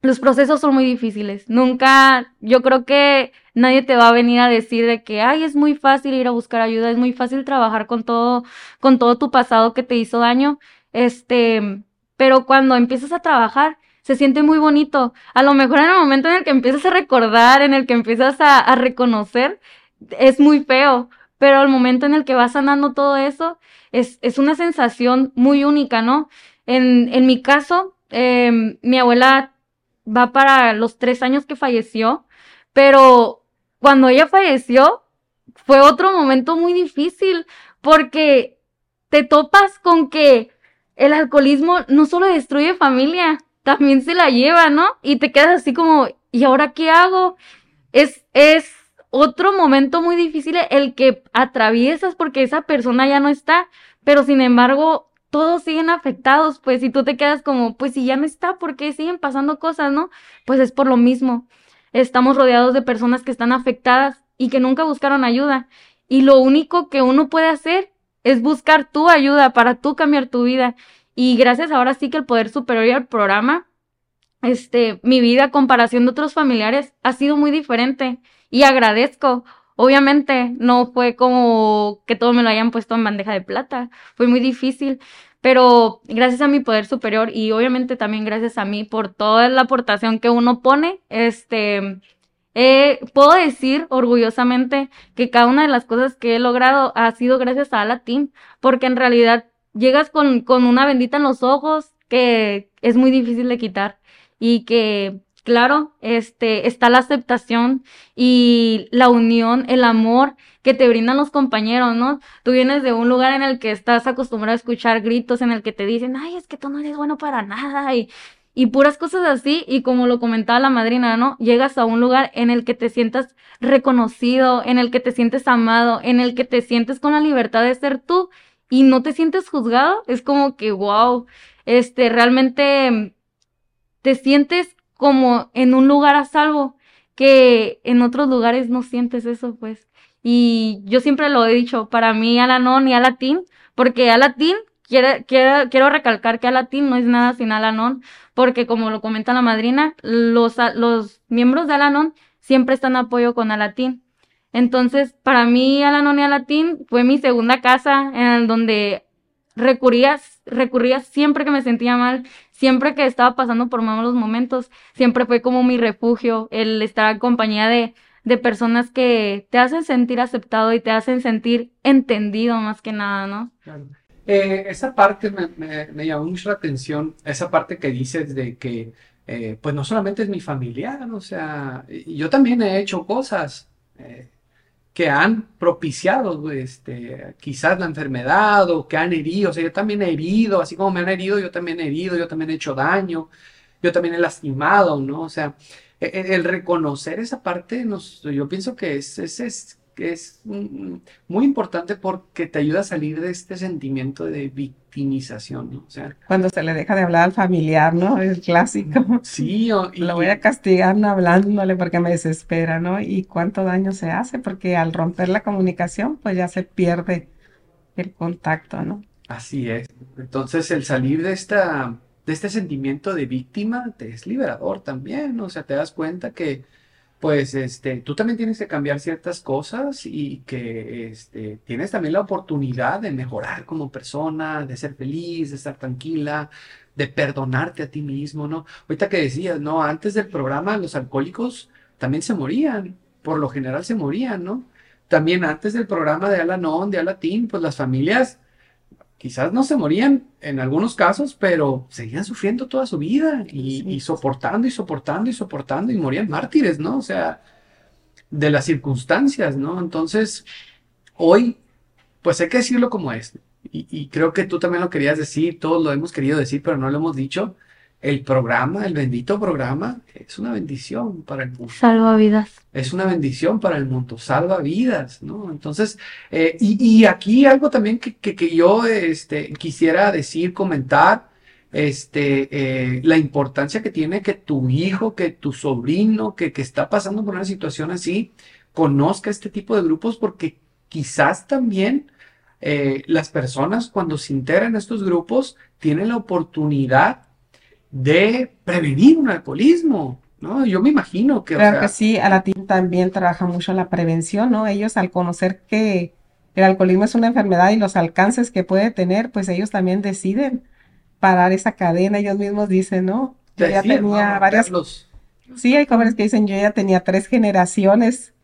los procesos son muy difíciles, nunca, yo creo que nadie te va a venir a decir de que, ay, es muy fácil ir a buscar ayuda, es muy fácil trabajar con todo, con todo tu pasado que te hizo daño, este, pero cuando empiezas a trabajar, se siente muy bonito. A lo mejor en el momento en el que empiezas a recordar, en el que empiezas a, a reconocer, es muy feo, pero el momento en el que vas sanando todo eso, es, es una sensación muy única, ¿no? En, en mi caso, eh, mi abuela va para los tres años que falleció, pero cuando ella falleció, fue otro momento muy difícil, porque te topas con que el alcoholismo no solo destruye familia, también se la lleva, ¿no? Y te quedas así como, ¿y ahora qué hago? Es, es otro momento muy difícil el que atraviesas porque esa persona ya no está, pero sin embargo, todos siguen afectados, pues, y tú te quedas como, pues, si ya no está, ¿por qué siguen pasando cosas, no? Pues es por lo mismo. Estamos rodeados de personas que están afectadas y que nunca buscaron ayuda. Y lo único que uno puede hacer es buscar tu ayuda para tú cambiar tu vida. Y gracias ahora sí que el Poder Superior y al programa, este, mi vida a comparación de otros familiares ha sido muy diferente. Y agradezco. Obviamente no fue como que todo me lo hayan puesto en bandeja de plata. Fue muy difícil. Pero gracias a mi Poder Superior y obviamente también gracias a mí por toda la aportación que uno pone, este, eh, puedo decir orgullosamente que cada una de las cosas que he logrado ha sido gracias a Alateen, porque en realidad llegas con, con una bendita en los ojos que es muy difícil de quitar y que, claro, este, está la aceptación y la unión, el amor que te brindan los compañeros, ¿no? Tú vienes de un lugar en el que estás acostumbrado a escuchar gritos, en el que te dicen, ay, es que tú no eres bueno para nada, y, y puras cosas así, y como lo comentaba la madrina, ¿no? Llegas a un lugar en el que te sientas reconocido, en el que te sientes amado, en el que te sientes con la libertad de ser tú, y no te sientes juzgado, es como que, wow, este, realmente te sientes como en un lugar a salvo, que en otros lugares no sientes eso, pues. Y yo siempre lo he dicho, para mí Alanón y Alateen, porque Alateen, quiero, quiero, quiero recalcar que Alateen no es nada sin Alanón, porque como lo comenta la madrina, los, los miembros de Alanón siempre están de apoyo con Alateen. Entonces, para mí Alanón y Alateen fue mi segunda casa, en donde recurría, recurría siempre que me sentía mal, siempre que estaba pasando por malos momentos, siempre fue como mi refugio, el estar en compañía de, de personas que te hacen sentir aceptado y te hacen sentir entendido más que nada, ¿no? Claro. Eh, esa parte me, me, me llamó mucho la atención, esa parte que dices de que, eh, pues no solamente es mi familiar, o sea, yo también he hecho cosas eh, que han propiciado este, quizás la enfermedad o que han herido, o sea, yo también he herido, así como me han herido, yo también he herido, yo también he hecho daño, yo también he lastimado, ¿no? O sea, el, el reconocer esa parte, nos, yo pienso que es, es, es, es muy importante porque te ayuda a salir de este sentimiento de victimización, ¿no? O sea, cuando se le deja de hablar al familiar, ¿no? Es clásico. Sí. O, y, lo voy a castigar no hablándole porque me desespera, ¿no? Y cuánto daño se hace porque al romper la comunicación, pues ya se pierde el contacto, ¿no? Así es. Entonces, el salir de esta... de este sentimiento de víctima te es liberador también, o sea, te das cuenta que pues este, tú también tienes que cambiar ciertas cosas y que este, tienes también la oportunidad de mejorar como persona, de ser feliz, de estar tranquila, de perdonarte a ti mismo, ¿no? Ahorita que decías, ¿no? Antes del programa los alcohólicos también se morían, por lo general se morían, ¿no? También antes del programa de Alanón, de Alateen, pues las familias quizás no se morían en algunos casos, pero seguían sufriendo toda su vida y, sí, y soportando y soportando y soportando y morían mártires, ¿no? O sea, de las circunstancias, ¿no? Entonces, hoy, pues hay que decirlo como es. Y, y creo que tú también lo querías decir, todos lo hemos querido decir, pero no lo hemos dicho. El programa, el bendito programa, es una bendición para el mundo. Salva vidas. Es una bendición para el mundo, salva vidas, ¿no? Entonces, eh, y, y aquí algo también que, que, que yo este, quisiera decir, comentar, este, eh, la importancia que tiene que tu hijo, que tu sobrino, que, que está pasando por una situación así, conozca este tipo de grupos porque quizás también eh, las personas cuando se integran a estos grupos tienen la oportunidad de prevenir un alcoholismo, ¿no? Yo me imagino que... Claro, o sea, que sí, Alateen también trabaja mucho la prevención, ¿no? Ellos al conocer que el alcoholismo es una enfermedad y los alcances que puede tener, pues ellos también deciden parar esa cadena. Ellos mismos dicen, ¿no? Yo ya sí, tenía no, varias... Carlos. Sí, hay jóvenes que dicen, yo ya tenía tres generaciones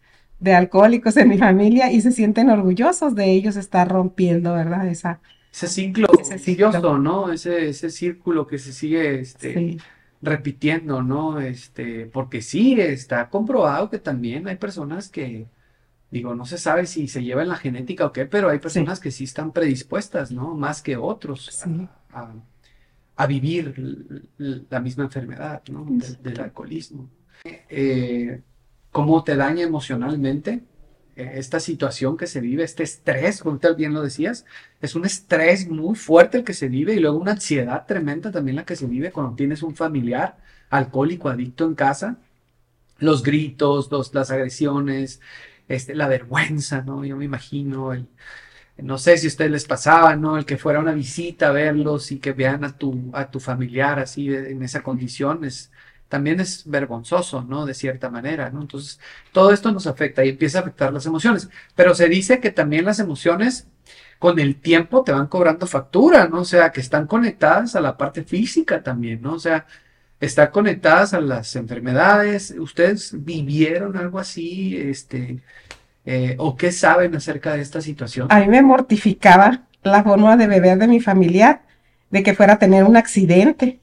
de alcohólicos en mi familia y se sienten orgullosos de ellos estar rompiendo, ¿verdad? Esa... Ese ciclo, ese ciclo, ¿no? Ese, ese círculo que se sigue este, sí. repitiendo, ¿no? Este, porque sí, está comprobado que también hay personas que, digo, no se sabe si se lleva en la genética o qué, pero hay personas sí. que sí están predispuestas, ¿no? Más que otros sí. a, a, a vivir la misma enfermedad, ¿no? De, del alcoholismo. Eh, ¿Cómo te daña emocionalmente? Esta situación que se vive, este estrés, como tal bien lo decías, es un estrés muy fuerte el que se vive y luego una ansiedad tremenda también la que se vive cuando tienes un familiar alcohólico, adicto en casa, los gritos, los, las agresiones, este, la vergüenza, ¿no? Yo me imagino, el, no sé si a ustedes les pasaba, ¿no? El que fuera una visita a verlos y que vean a tu, a tu familiar así en esa condición es... también es vergonzoso, ¿no? De cierta manera, ¿no? Entonces, todo esto nos afecta y empieza a afectar las emociones. Pero se dice que también las emociones con el tiempo te van cobrando factura, ¿no? O sea, que están conectadas a la parte física también, ¿no? O sea, están conectadas a las enfermedades. ¿Ustedes vivieron algo así? Este, eh, ¿o qué saben acerca de esta situación? A mí me mortificaba la forma de beber de mi familiar, de que fuera a tener un accidente.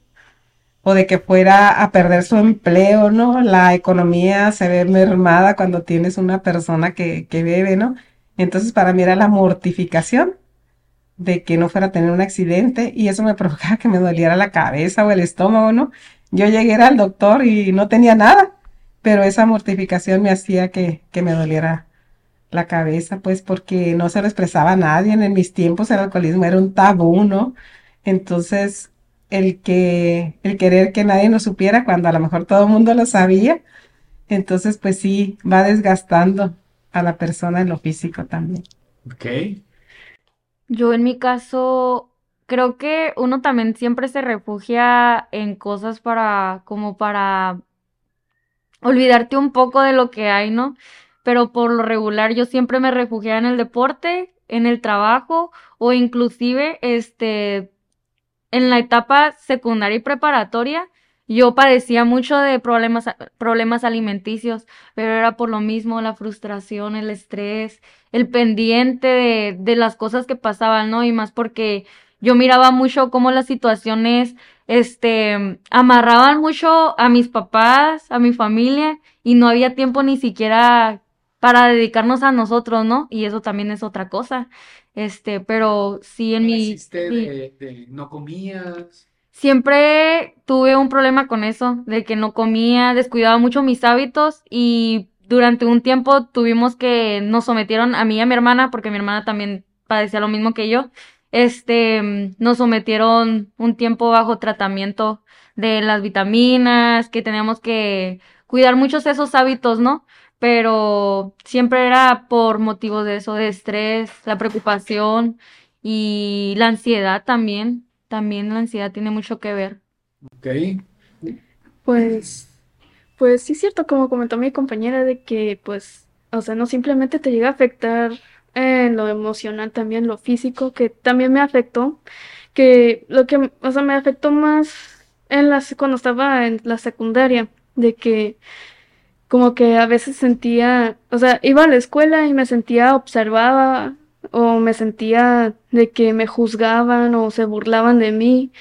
O de que fuera a perder su empleo, ¿no? La economía se ve mermada cuando tienes una persona que, que bebe, ¿no? Entonces para mí era la mortificación de que no fuera a tener un accidente y eso me provocaba que me doliera la cabeza o el estómago, ¿no? Yo llegué al doctor y no tenía nada, pero esa mortificación me hacía que, que me doliera la cabeza, pues porque no se lo expresaba a nadie. En mis tiempos el alcoholismo era un tabú, ¿no? Entonces... El, que, el querer que nadie nos supiera cuando a lo mejor todo el mundo lo sabía. Entonces, pues sí, va desgastando a la persona en lo físico también. Ok. Yo en mi caso, creo que uno también siempre se refugia en cosas para, como para olvidarte un poco de lo que hay, ¿no? Pero por lo regular yo siempre me refugiaba en el deporte, en el trabajo o inclusive, este... En la etapa secundaria y preparatoria, yo padecía mucho de problemas, problemas alimenticios, pero era por lo mismo la frustración, el estrés, el pendiente de, de las cosas que pasaban, ¿no? Y más porque yo miraba mucho cómo las situaciones, este, amarraban mucho a mis papás, a mi familia, y no había tiempo ni siquiera para dedicarnos a nosotros, ¿no? Y eso también es otra cosa. Este, pero sí en mi... De, de no comías? Siempre tuve un problema con eso, de que no comía, descuidaba mucho mis hábitos y durante un tiempo tuvimos que... Nos sometieron a mí y a mi hermana, porque mi hermana también padecía lo mismo que yo. Este, nos sometieron un tiempo bajo tratamiento de las vitaminas, que teníamos que cuidar muchos esos hábitos, ¿no? Pero siempre era por motivos de eso, de estrés, la preocupación y la ansiedad también. También la ansiedad tiene mucho que ver. Ok. Pues, pues sí es cierto, como comentó mi compañera, de que pues, o sea, no simplemente te llega a afectar en lo emocional, también lo físico, que también me afectó, que lo que, o sea, me afectó más en las, cuando estaba en la secundaria, de que como que a veces sentía, o sea, iba a la escuela y me sentía observada o me sentía de que me juzgaban o se burlaban de mí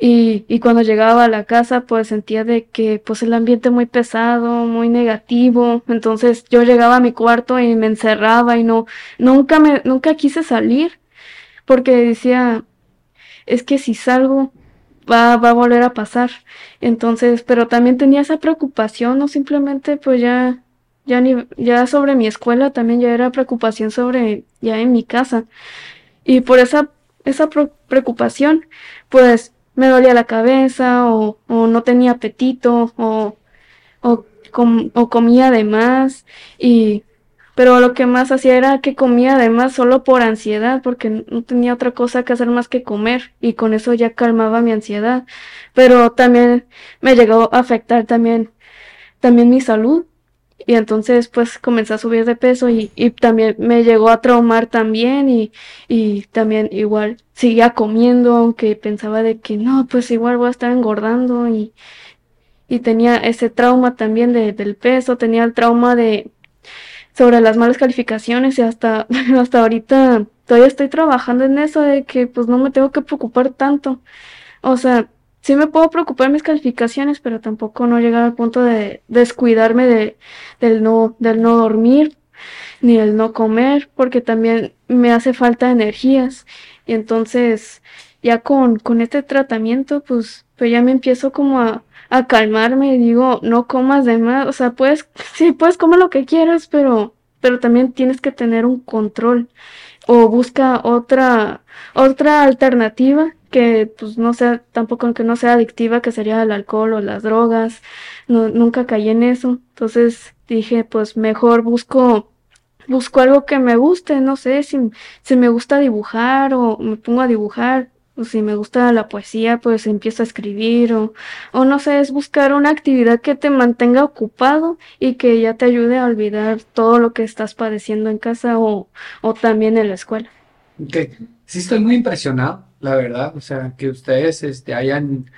y, y cuando llegaba a la casa pues sentía de que pues el ambiente muy pesado, muy negativo, entonces yo llegaba a mi cuarto y me encerraba y no, nunca me, nunca quise salir porque decía, es que si salgo Va, va a volver a pasar, entonces, pero también tenía esa preocupación, no simplemente pues ya, ya ni, ya sobre mi escuela también ya era preocupación sobre, ya en mi casa, y por esa, esa preocupación, pues me dolía la cabeza, o, o no tenía apetito, o, o, com, o comía de más, y, pero lo que más hacía era que comía además solo por ansiedad, porque no tenía otra cosa que hacer más que comer, y con eso ya calmaba mi ansiedad, pero también me llegó a afectar también, también mi salud, Y entonces pues comencé a subir de peso y, y también me llegó a traumar también y, y también igual seguía comiendo aunque pensaba de que no, pues igual voy a estar engordando y, y tenía ese trauma también de, del peso, tenía el trauma de sobre las malas calificaciones y hasta, hasta ahorita todavía estoy trabajando en eso de que pues no me tengo que preocupar tanto, o sea... Sí me puedo preocupar mis calificaciones, pero tampoco no llegar al punto de descuidarme de, del no, del no dormir, ni el no comer, porque también me hace falta energías. Y entonces, ya con, con este tratamiento, pues, pues ya me empiezo como a, a calmarme y digo, no comas de más, o sea, puedes, sí, puedes comer lo que quieras, pero, pero también tienes que tener un control. O busca otra, otra alternativa que pues no sea, tampoco aunque no sea adictiva, que sería el alcohol o las drogas, no, nunca caí en eso, entonces dije pues mejor busco, busco algo que me guste, no sé, si, si me gusta dibujar o me pongo a dibujar, o si me gusta la poesía pues empiezo a escribir, o, o no sé, es buscar una actividad que te mantenga ocupado y que ya te ayude a olvidar todo lo que estás padeciendo en casa o, o también en la escuela. Okay. Sí, estoy muy impresionado, la verdad, o sea, que ustedes este, hayan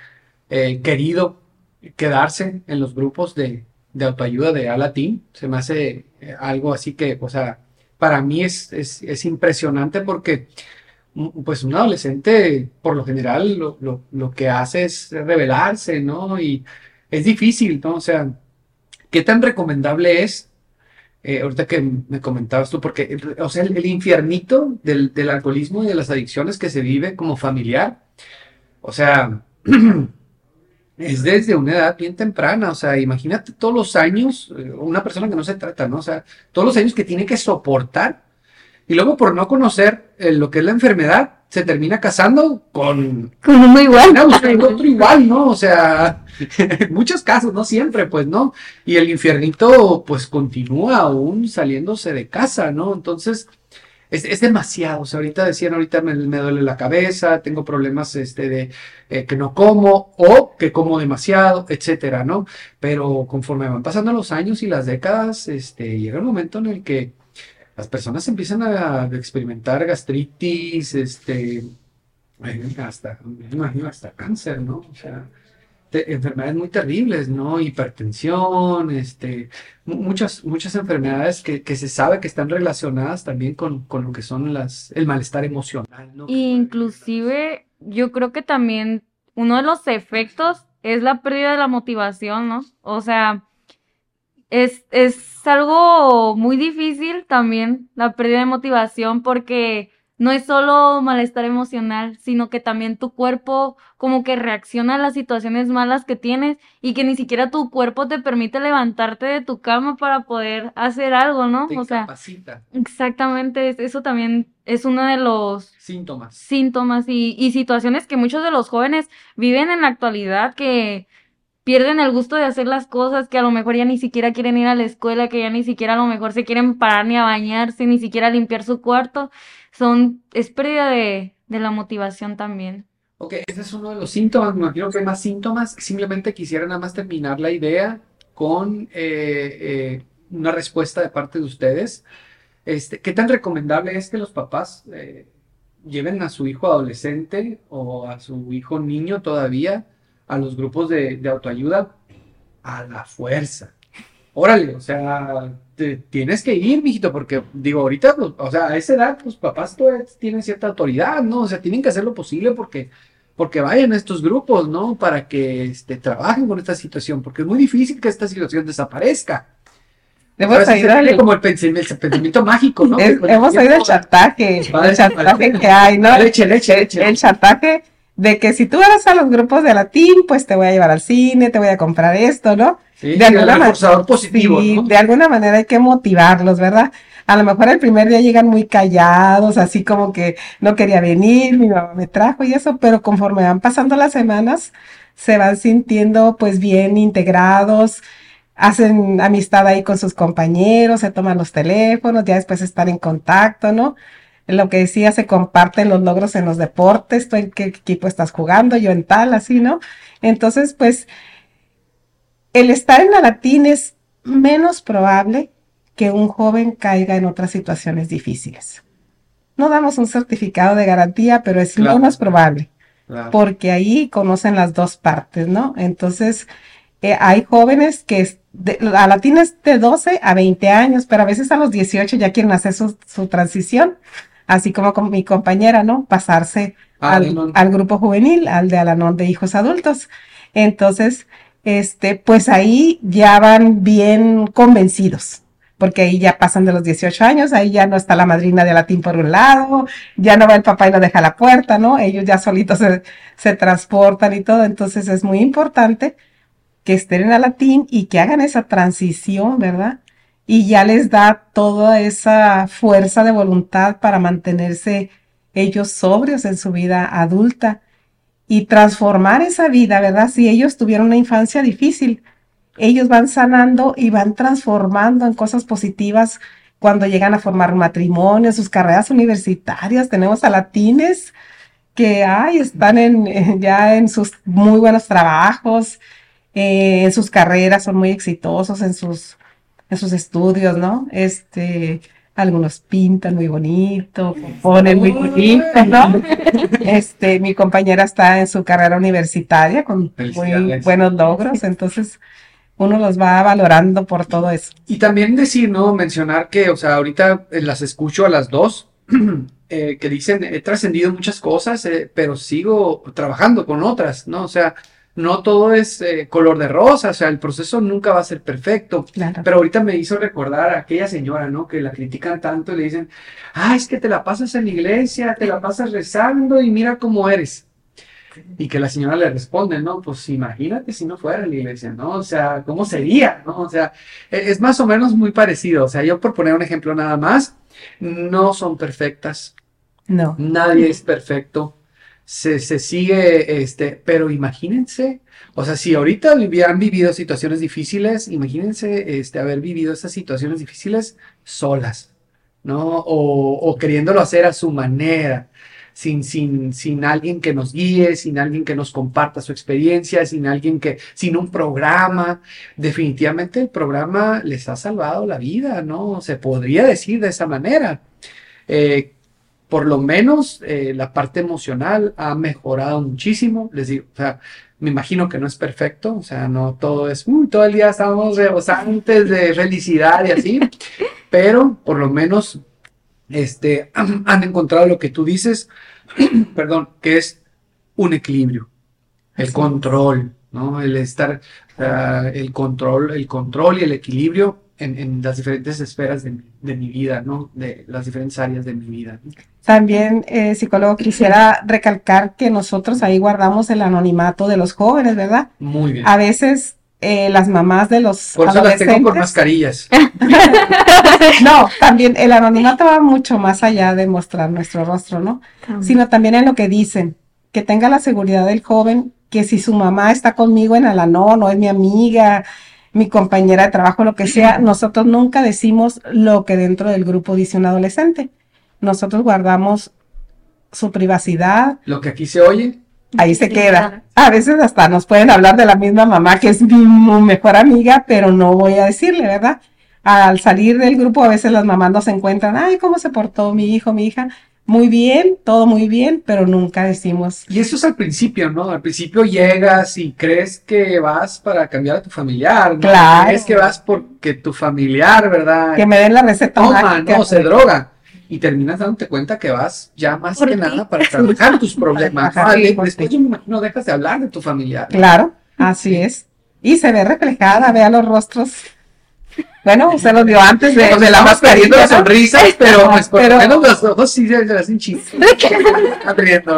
eh, querido quedarse en los grupos de, de autoayuda de Alateen, se me hace eh, algo así que, o sea, para mí es, es, es impresionante porque, pues, un adolescente, por lo general, lo, lo, lo que hace es rebelarse, ¿no? Y es difícil, ¿no? O sea, ¿qué tan recomendable es? Eh, ahorita que me comentabas tú, porque, o sea, el, el infiernito del, del alcoholismo y de las adicciones que se vive como familiar, o sea, es desde una edad bien temprana, o sea, imagínate todos los años, una persona que no se trata, ¿no? O sea, todos los años que tiene que soportar, y luego por no conocer eh, lo que es la enfermedad, se termina casando con... Con uno igual. No, buscando otro igual, ¿no? O sea, en muchos casos, no siempre, pues, ¿no? Y el infiernito, pues, continúa aún saliéndose de casa, ¿no? Entonces, es, es demasiado. O sea, ahorita decían, ahorita me, me duele la cabeza, tengo problemas este, de eh, que no como o que como demasiado, etcétera, ¿no? Pero conforme van pasando los años y las décadas, este, llega el momento en el que las personas empiezan a experimentar gastritis, este, hasta, me imagino, hasta cáncer, ¿no? O sea, te, enfermedades muy terribles, ¿no? Hipertensión, este, muchas, muchas enfermedades que, que se sabe que están relacionadas también con, con lo que son las, el malestar emocional, ¿no? Inclusive, yo creo que también uno de los efectos es la pérdida de la motivación, ¿no? O sea... Es, es algo muy difícil también, la pérdida de motivación, porque no es solo malestar emocional, sino que también tu cuerpo como que reacciona a las situaciones malas que tienes y que ni siquiera tu cuerpo te permite levantarte de tu cama para poder hacer algo, ¿no? Te o incapacita. Sea, exactamente, eso también es uno de los... Síntomas. Síntomas y, y situaciones que muchos de los jóvenes viven en la actualidad que... pierden el gusto de hacer las cosas, que a lo mejor ya ni siquiera quieren ir a la escuela, que ya ni siquiera a lo mejor se quieren parar ni a bañarse, ni siquiera a limpiar su cuarto. Son, es pérdida de, de la motivación también. Ok, ese es uno de los síntomas, me imagino que hay más síntomas. Simplemente quisiera nada más terminar la idea con eh, eh, una respuesta de parte de ustedes. Este, ¿qué tan recomendable es que los papás eh, lleven a su hijo adolescente o a su hijo niño todavía a los grupos de, de autoayuda a la fuerza? Órale, o sea, te, tienes que ir, mijito, porque, digo, ahorita, pues, o sea, a esa edad, los papás todavía tienen cierta autoridad, ¿no? O sea, tienen que hacer lo posible porque, porque vayan a estos grupos, ¿no? Para que este, trabajen con esta situación, porque es muy difícil que esta situación desaparezca. Debemos ayudar al... como el pensamiento, el pensamiento mágico, ¿no? Es, hemos oído el chantaje, el chantaje que hay, ¿no? Leche, leche, leche. El chantaje... de que si tú eras a los grupos de Alateen, pues te voy a llevar al cine, te voy a comprar esto, ¿no? Sí, de alguna el reforzador man- positivo, sí, ¿no? De alguna manera hay que motivarlos, ¿verdad? A lo mejor el primer día llegan muy callados, así como que no quería venir, mi mamá me trajo y eso, pero conforme van pasando las semanas, se van sintiendo pues bien integrados, hacen amistad ahí con sus compañeros, se toman los teléfonos, ya después están en contacto, ¿no? Lo que decía, se comparten los logros en los deportes, tú en qué equipo estás jugando, yo en tal, así, ¿no? Entonces, pues, el estar en Alateen es menos probable que un joven caiga en otras situaciones difíciles. No damos un certificado de garantía, pero es claro. lo más probable, claro. porque ahí conocen las dos partes, ¿no? Entonces, eh, hay jóvenes que de, a la tienes de doce a veinte años, pero a veces a los dieciocho ya quieren hacer su, su transición, así como con mi compañera, ¿no? Pasarse ah, al, al grupo juvenil, al de Alanón de hijos adultos. Entonces, este, pues ahí ya van bien convencidos. Porque ahí ya pasan de los dieciocho años, ahí ya no está la madrina de Alateen por un lado, ya no va el papá y lo deja a la puerta, ¿no? Ellos ya solitos se, se transportan y todo. Entonces es muy importante que estén en Alateen y que hagan esa transición, ¿verdad? Y ya les da toda esa fuerza de voluntad para mantenerse ellos sobrios en su vida adulta y transformar esa vida, ¿verdad? Si ellos tuvieron una infancia difícil, ellos van sanando y van transformando en cosas positivas cuando llegan a formar un matrimonio, sus carreras universitarias. Tenemos a Alatines que ay, están en, ya en sus muy buenos trabajos, eh, en sus carreras, son muy exitosos en sus, en sus estudios, ¿no? Este, algunos pintan muy bonito, componen muy bonito, ¿no? Este, mi compañera está en su carrera universitaria con muy buenos logros, entonces uno los va valorando por todo eso. Y también decir, ¿no? Mencionar que, o sea, ahorita las escucho a las dos, eh, que dicen, he trascendido muchas cosas, eh, pero sigo trabajando con otras, ¿no? O sea, no todo es eh, color de rosa, o sea, el proceso nunca va a ser perfecto. Claro. Pero ahorita me hizo recordar a aquella señora, ¿no? Que la critican tanto y le dicen, ah, es que te la pasas en la iglesia, te la pasas rezando y mira cómo eres. Y que la señora le responde, no, pues imagínate si no fuera la iglesia, ¿no? O sea, ¿cómo sería? ¿No? O sea, es más o menos muy parecido. O sea, yo por poner un ejemplo nada más, no son perfectas. No. Nadie es perfecto. Se, se sigue, este, pero imagínense, o sea, si ahorita han vivido situaciones difíciles, imagínense este, haber vivido esas situaciones difíciles solas, ¿no? O, o queriéndolo hacer a su manera. Sin, sin, sin alguien que nos guíe, sin alguien que nos comparta su experiencia, sin alguien que, sin un programa. Definitivamente el programa les ha salvado la vida, ¿no? Se podría decir de esa manera. Eh, por lo menos eh, la parte emocional ha mejorado muchísimo. Les digo, o sea, me imagino que no es perfecto, o sea, no todo es, uy, todo el día estamos rebosantes de felicidad y así, pero por lo menos Este, han encontrado lo que tú dices, perdón, que es un equilibrio, el control, ¿no? El estar, uh, el control, el control y el equilibrio en, en las diferentes esferas de, de mi vida, ¿no? De las diferentes áreas de mi vida. También, eh, psicólogo, quisiera recalcar que nosotros ahí guardamos el anonimato de los jóvenes, ¿verdad? Muy bien. A veces Eh, las mamás de los por eso adolescentes las tengo por mascarillas. No, también el anonimato va mucho más allá de mostrar nuestro rostro, ¿no? También. Sino también en lo que dicen, que tenga la seguridad del joven, que si su mamá está conmigo en Alanón, o es mi amiga, mi compañera de trabajo, lo que sea, nosotros nunca decimos lo que dentro del grupo dice un adolescente. Nosotros guardamos su privacidad. Lo que aquí se oye ahí se queda. A veces hasta nos pueden hablar de la misma mamá que es mi mejor amiga, pero no voy a decirle, ¿verdad? Al salir del grupo a veces las mamás nos encuentran, ay, ¿cómo se portó mi hijo, mi hija? Muy bien, todo muy bien, pero nunca decimos. Y eso es al principio, ¿no? Al principio llegas y crees que vas para cambiar a tu familiar, ¿no? Claro. Crees que vas porque tu familiar, ¿verdad? Que me den la receta mágica. Toma, no, se droga. Y terminas dándote cuenta que vas ya más que nada para trabajar tus problemas. Vale, después yo me imagino dejas de hablar de tu familia. Claro, así es. Y se ve reflejada, vea los rostros. Bueno, usted los vio antes de, de la mascarilla de sonrisas, pero pues por lo menos los ojos sí se le hacen chistes.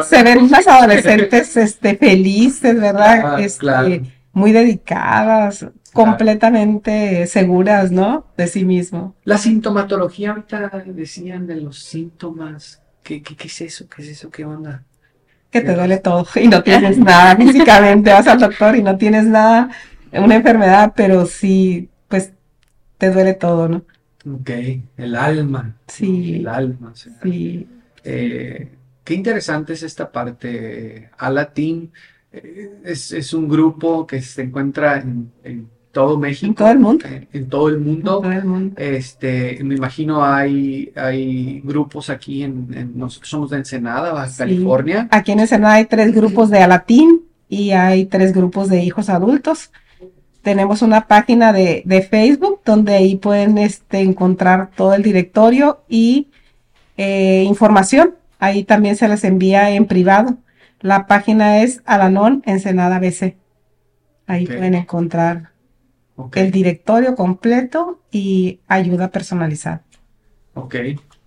Se ven las adolescentes este, felices, ¿verdad? Ah, este, claro. Muy dedicadas, completamente seguras, ¿no? De sí mismo. La sintomatología, ahorita decían de los síntomas. ¿Qué, qué, qué es eso? ¿Qué es eso? ¿Qué onda? Que te duele todo y no tienes nada. Físicamente vas al doctor y no tienes nada, una enfermedad, pero sí, pues te duele todo, ¿no? Ok, el alma. Sí. El alma. O sea, sí. Eh, qué interesante es esta parte. Alateen es, es un grupo que se encuentra en, en todo México. En todo el mundo. En, en todo el mundo. En todo el mundo. Este, me imagino hay, hay grupos aquí, en, en nosotros somos de Ensenada, Baja sí. California. Aquí en Ensenada hay tres grupos de Alateen y hay tres grupos de hijos adultos. Tenemos una página de, de Facebook donde ahí pueden este, encontrar todo el directorio y eh, información. Ahí también se les envía en privado. La página es Alanón Ensenada B C. Ahí okay. pueden encontrar okay. el directorio completo y ayuda personalizada. Ok,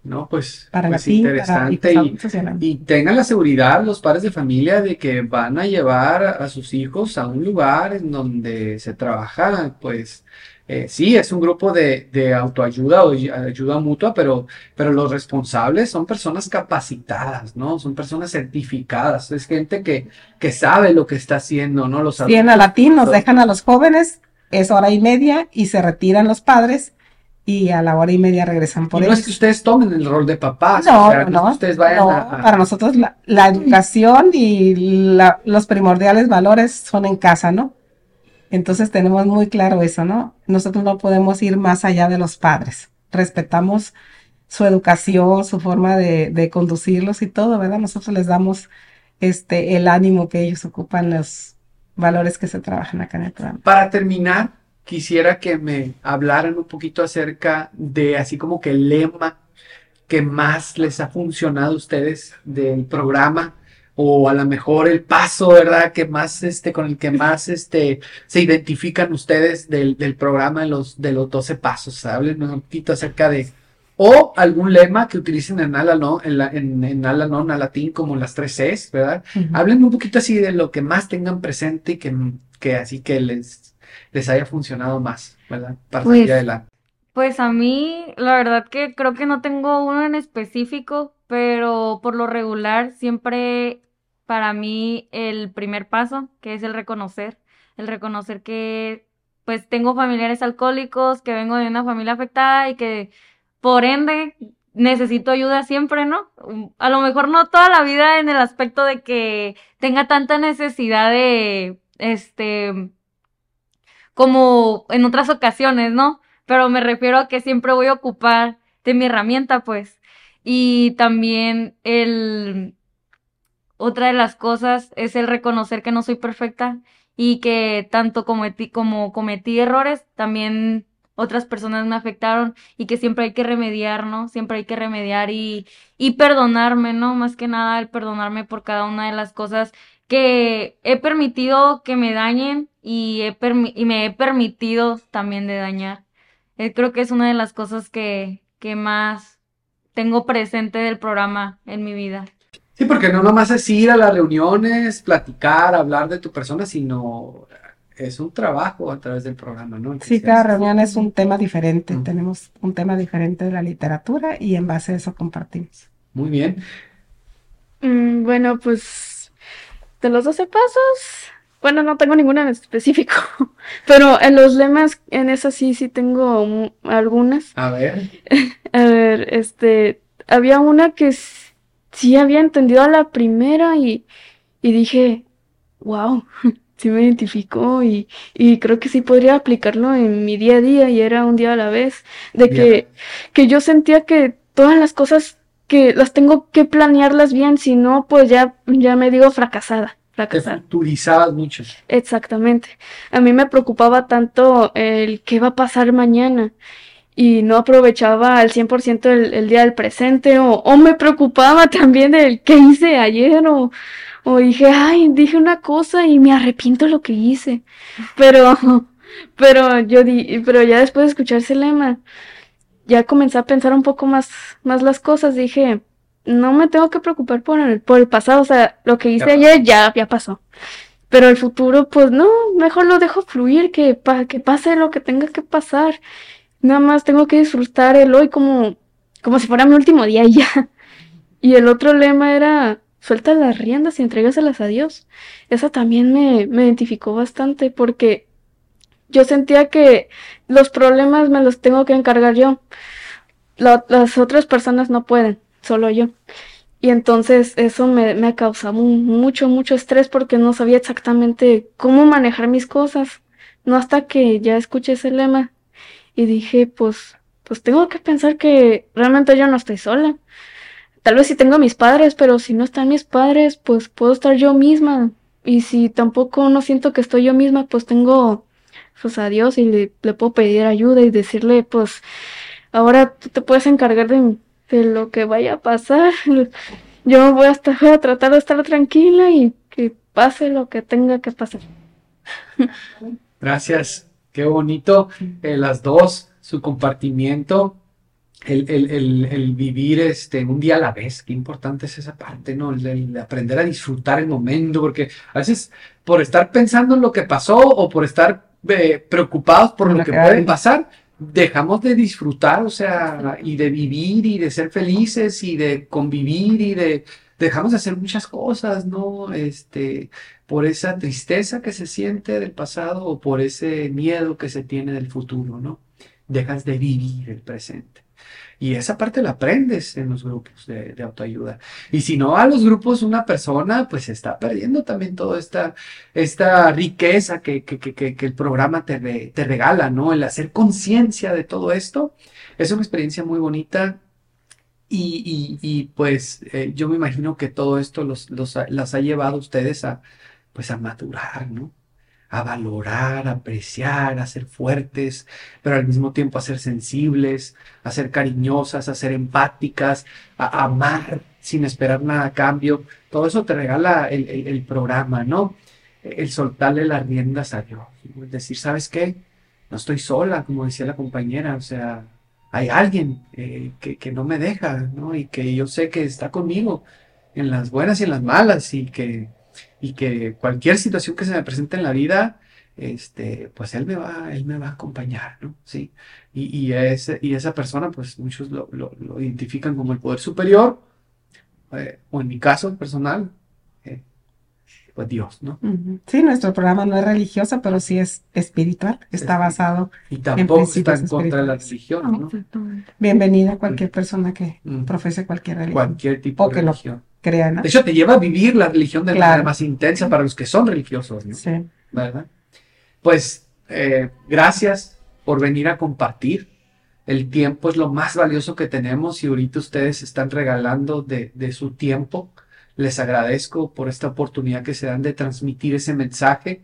no, pues, para pues ti, interesante. Para y, y tengan la seguridad los padres de familia de que van a llevar a sus hijos a un lugar en donde se trabaja, pues... Eh, sí, es un grupo de, de autoayuda o ayuda mutua, pero, pero los responsables son personas capacitadas, ¿no? Son personas certificadas, es gente que, que sabe lo que está haciendo, ¿no? Los adultos. Y en Alateen nos dejan a los jóvenes, es hora y media y se retiran los padres y a la hora y media regresan por y ellos. No es que ustedes tomen el rol de papás, no, o sea, no, no, que ustedes vayan no, a, a... para nosotros la, la educación y la, los primordiales valores son en casa, ¿no? Entonces tenemos muy claro eso, ¿no? Nosotros no podemos ir más allá de los padres. Respetamos su educación, su forma de, de conducirlos y todo, ¿verdad? Nosotros les damos este, el ánimo que ellos ocupan, los valores que se trabajan acá en el programa. Para terminar, quisiera que me hablaran un poquito acerca de así como que el lema que más les ha funcionado a ustedes del programa. O a lo mejor el paso, ¿verdad? Que más, este, con el que más, este, se identifican ustedes del, del programa de los, de los doce pasos. Háblenos un poquito acerca de, o algún lema que utilicen en Alanón, en, la, en, en Alanón, Alateen, como las tres Cs, ¿verdad? Uh-huh. Háblenos un poquito así de lo que más tengan presente y que, que así que les, les haya funcionado más, ¿verdad? Para pues, salir adelante. Pues a mí, la verdad que creo que no tengo uno en específico, pero por lo regular siempre para mí el primer paso, que es el reconocer, el reconocer que pues tengo familiares alcohólicos, que vengo de una familia afectada y que por ende necesito ayuda siempre, ¿no? A lo mejor no toda la vida en el aspecto de que tenga tanta necesidad de, este, como en otras ocasiones, ¿no? Pero me refiero a que siempre voy a ocupar de mi herramienta, pues. Y también el otra de las cosas es el reconocer que no soy perfecta y que tanto cometí como cometí errores, también otras personas me afectaron y que siempre hay que remediar, ¿no? Siempre hay que remediar y, y perdonarme, ¿no? Más que nada el perdonarme por cada una de las cosas que he permitido que me dañen y, he permi- y me he permitido también de dañar. Eh, creo que es una de las cosas que, que más... tengo presente del programa en mi vida. Sí, porque no nomás es ir a las reuniones, platicar, hablar de tu persona, sino es un trabajo a través del programa, ¿no? Sí, cada reunión es un tema diferente. Uh-huh. Tenemos un tema diferente de la literatura y en base a eso compartimos. Muy bien. Mm, bueno, pues de los doce pasos, bueno, no tengo ninguna en específico, pero en los lemas, en esas sí, sí tengo m- algunas. A ver. A ver, este, había una que s- sí había entendido a la primera y, y dije, wow, sí me identificó y, y creo que sí podría aplicarlo en mi día a día y era un día a la vez, de que, yeah. que yo sentía que todas las cosas que las tengo que planearlas bien, si no, pues ya, ya me digo fracasada. Fracasar. Te futurizabas mucho. Exactamente. A mí me preocupaba tanto el qué va a pasar mañana y no aprovechaba al cien por ciento el, el día del presente o, o me preocupaba también el qué hice ayer o, o dije, ay, dije una cosa y me arrepiento lo que hice. Pero, pero, yo di, pero ya después de escuchar ese lema, ya comencé a pensar un poco más, más las cosas. Dije... no me tengo que preocupar por el, por el pasado, o sea, lo que hice ya ayer ya, ya pasó. Pero el futuro, pues no, mejor lo dejo fluir, que, pa, que pase lo que tenga que pasar. Nada más tengo que disfrutar el hoy como, como si fuera mi último día y ya. Y el otro lema era, suelta las riendas y entrégaselas a Dios. Esa también me, me identificó bastante porque yo sentía que los problemas me los tengo que encargar yo. La, las otras personas no pueden. Solo yo. Y entonces eso me, me ha causado mucho, mucho estrés porque no sabía exactamente cómo manejar mis cosas. no hasta que ya escuché ese lema y dije, pues, pues tengo que pensar que realmente yo no estoy sola. Tal vez sí tengo a mis padres, pero si no están mis padres, pues puedo estar yo misma. Y si tampoco no siento que estoy yo misma, pues tengo pues, a Dios y le, le puedo pedir ayuda y decirle, pues, ahora tú te puedes encargar de, de lo que vaya a pasar. Yo voy a, estar, voy a tratar de estar tranquila y que pase lo que tenga que pasar. Gracias. Qué bonito. Eh, las dos, su compartimiento. El, el, el, el vivir este, un día a la vez, qué importante es esa parte, ¿no? El, el aprender a disfrutar el momento, porque a veces por estar pensando en lo que pasó o por estar eh, preocupados por lo que puede pasar, dejamos de disfrutar, o sea, y de vivir y de ser felices y de convivir y de dejamos de hacer muchas cosas, ¿no? Este, por esa tristeza que se siente del pasado o por ese miedo que se tiene del futuro, ¿no? Dejas de vivir el presente. Y esa parte la aprendes en los grupos de, de autoayuda. Y si no a los grupos una persona, pues está perdiendo también toda esta, esta riqueza que, que, que, que el programa te, re, te regala, ¿no? El hacer conciencia de todo esto es una experiencia muy bonita. Y, y, y pues eh, yo me imagino que todo esto los, los, las ha llevado a ustedes a, pues a madurar, ¿no? A valorar, a apreciar, a ser fuertes, pero al mismo tiempo a ser sensibles, a ser cariñosas, a ser empáticas, a amar sin esperar nada a cambio. Todo eso te regala el, el, el programa, ¿no? El soltarle las riendas a Dios. Es decir, ¿sabes qué? No estoy sola, como decía la compañera. O sea, hay alguien eh, que, que no me deja, ¿no? Y que yo sé que está conmigo en las buenas y en las malas y que... y que cualquier situación que se me presente en la vida, este, pues él me va, él me va a acompañar, ¿no? Sí. Y, y, ese, y esa persona, pues muchos lo, lo, lo identifican como el poder superior, eh, o en mi caso personal, eh, pues Dios, ¿no? Sí, nuestro programa no es religioso, pero sí es espiritual, está basado en principios espirituales. Y tampoco está en contra de la religión, ¿no? Exactamente. Bienvenida a cualquier persona que mm. profese cualquier religión. Cualquier tipo de religión. Lo, Crea, ¿no? De hecho, te lleva a vivir la religión de claro. la manera más intensa para los que son religiosos, ¿no? Sí. ¿Verdad? Pues, eh, gracias por venir a compartir. El tiempo es lo más valioso que tenemos y ahorita ustedes están regalando de, de su tiempo. Les agradezco por esta oportunidad que se dan de transmitir ese mensaje,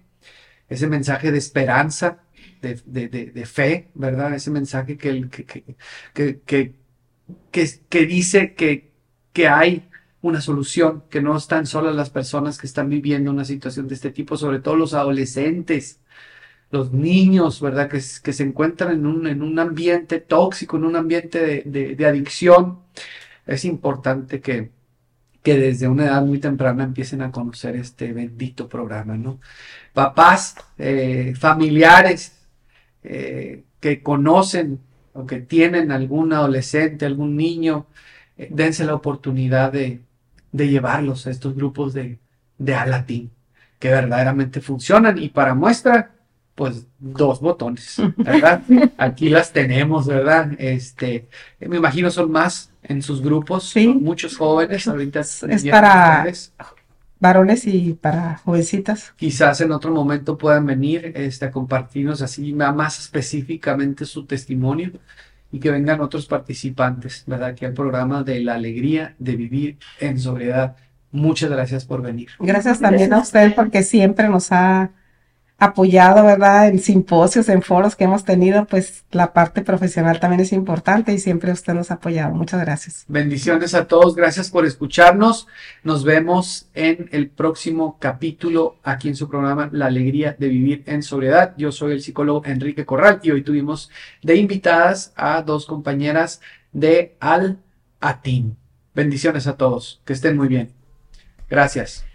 ese mensaje de esperanza, de, de, de, de fe, ¿verdad? Ese mensaje que, el, que, que, que, que, que, que dice que, que hay una solución, que no están solas las personas que están viviendo una situación de este tipo, sobre todo los adolescentes, los niños, ¿verdad? Que, que se encuentran en un, en un ambiente tóxico, en un ambiente de, de, de adicción. Es importante que, que desde una edad muy temprana empiecen a conocer este bendito programa, ¿no? Papás, eh, familiares eh, que conocen o que tienen algún adolescente, algún niño, eh, dense la oportunidad de de llevarlos a estos grupos de, de Alateen, que verdaderamente funcionan, y para muestra, pues, dos botones, ¿verdad? Aquí las tenemos, ¿verdad? Este, me imagino son más en sus grupos, sí. Muchos jóvenes, ahorita es para jóvenes. Varones y para jovencitas. Quizás en otro momento puedan venir este, a compartirnos así más específicamente su testimonio, y que vengan otros participantes, ¿verdad? Aquí al programa de La Alegría de Vivir en Sobriedad. Muchas gracias por venir. Gracias también gracias. a usted porque siempre nos ha apoyado, ¿verdad? En simposios, en foros que hemos tenido, pues la parte profesional también es importante y siempre usted nos ha apoyado. Muchas gracias. Bendiciones a todos. Gracias por escucharnos. Nos vemos en el próximo capítulo aquí en su programa La Alegría de Vivir en Sobriedad. Yo soy el psicólogo Enrique Corral y hoy tuvimos de invitadas a dos compañeras de Alateen. Bendiciones a todos. Que estén muy bien. Gracias.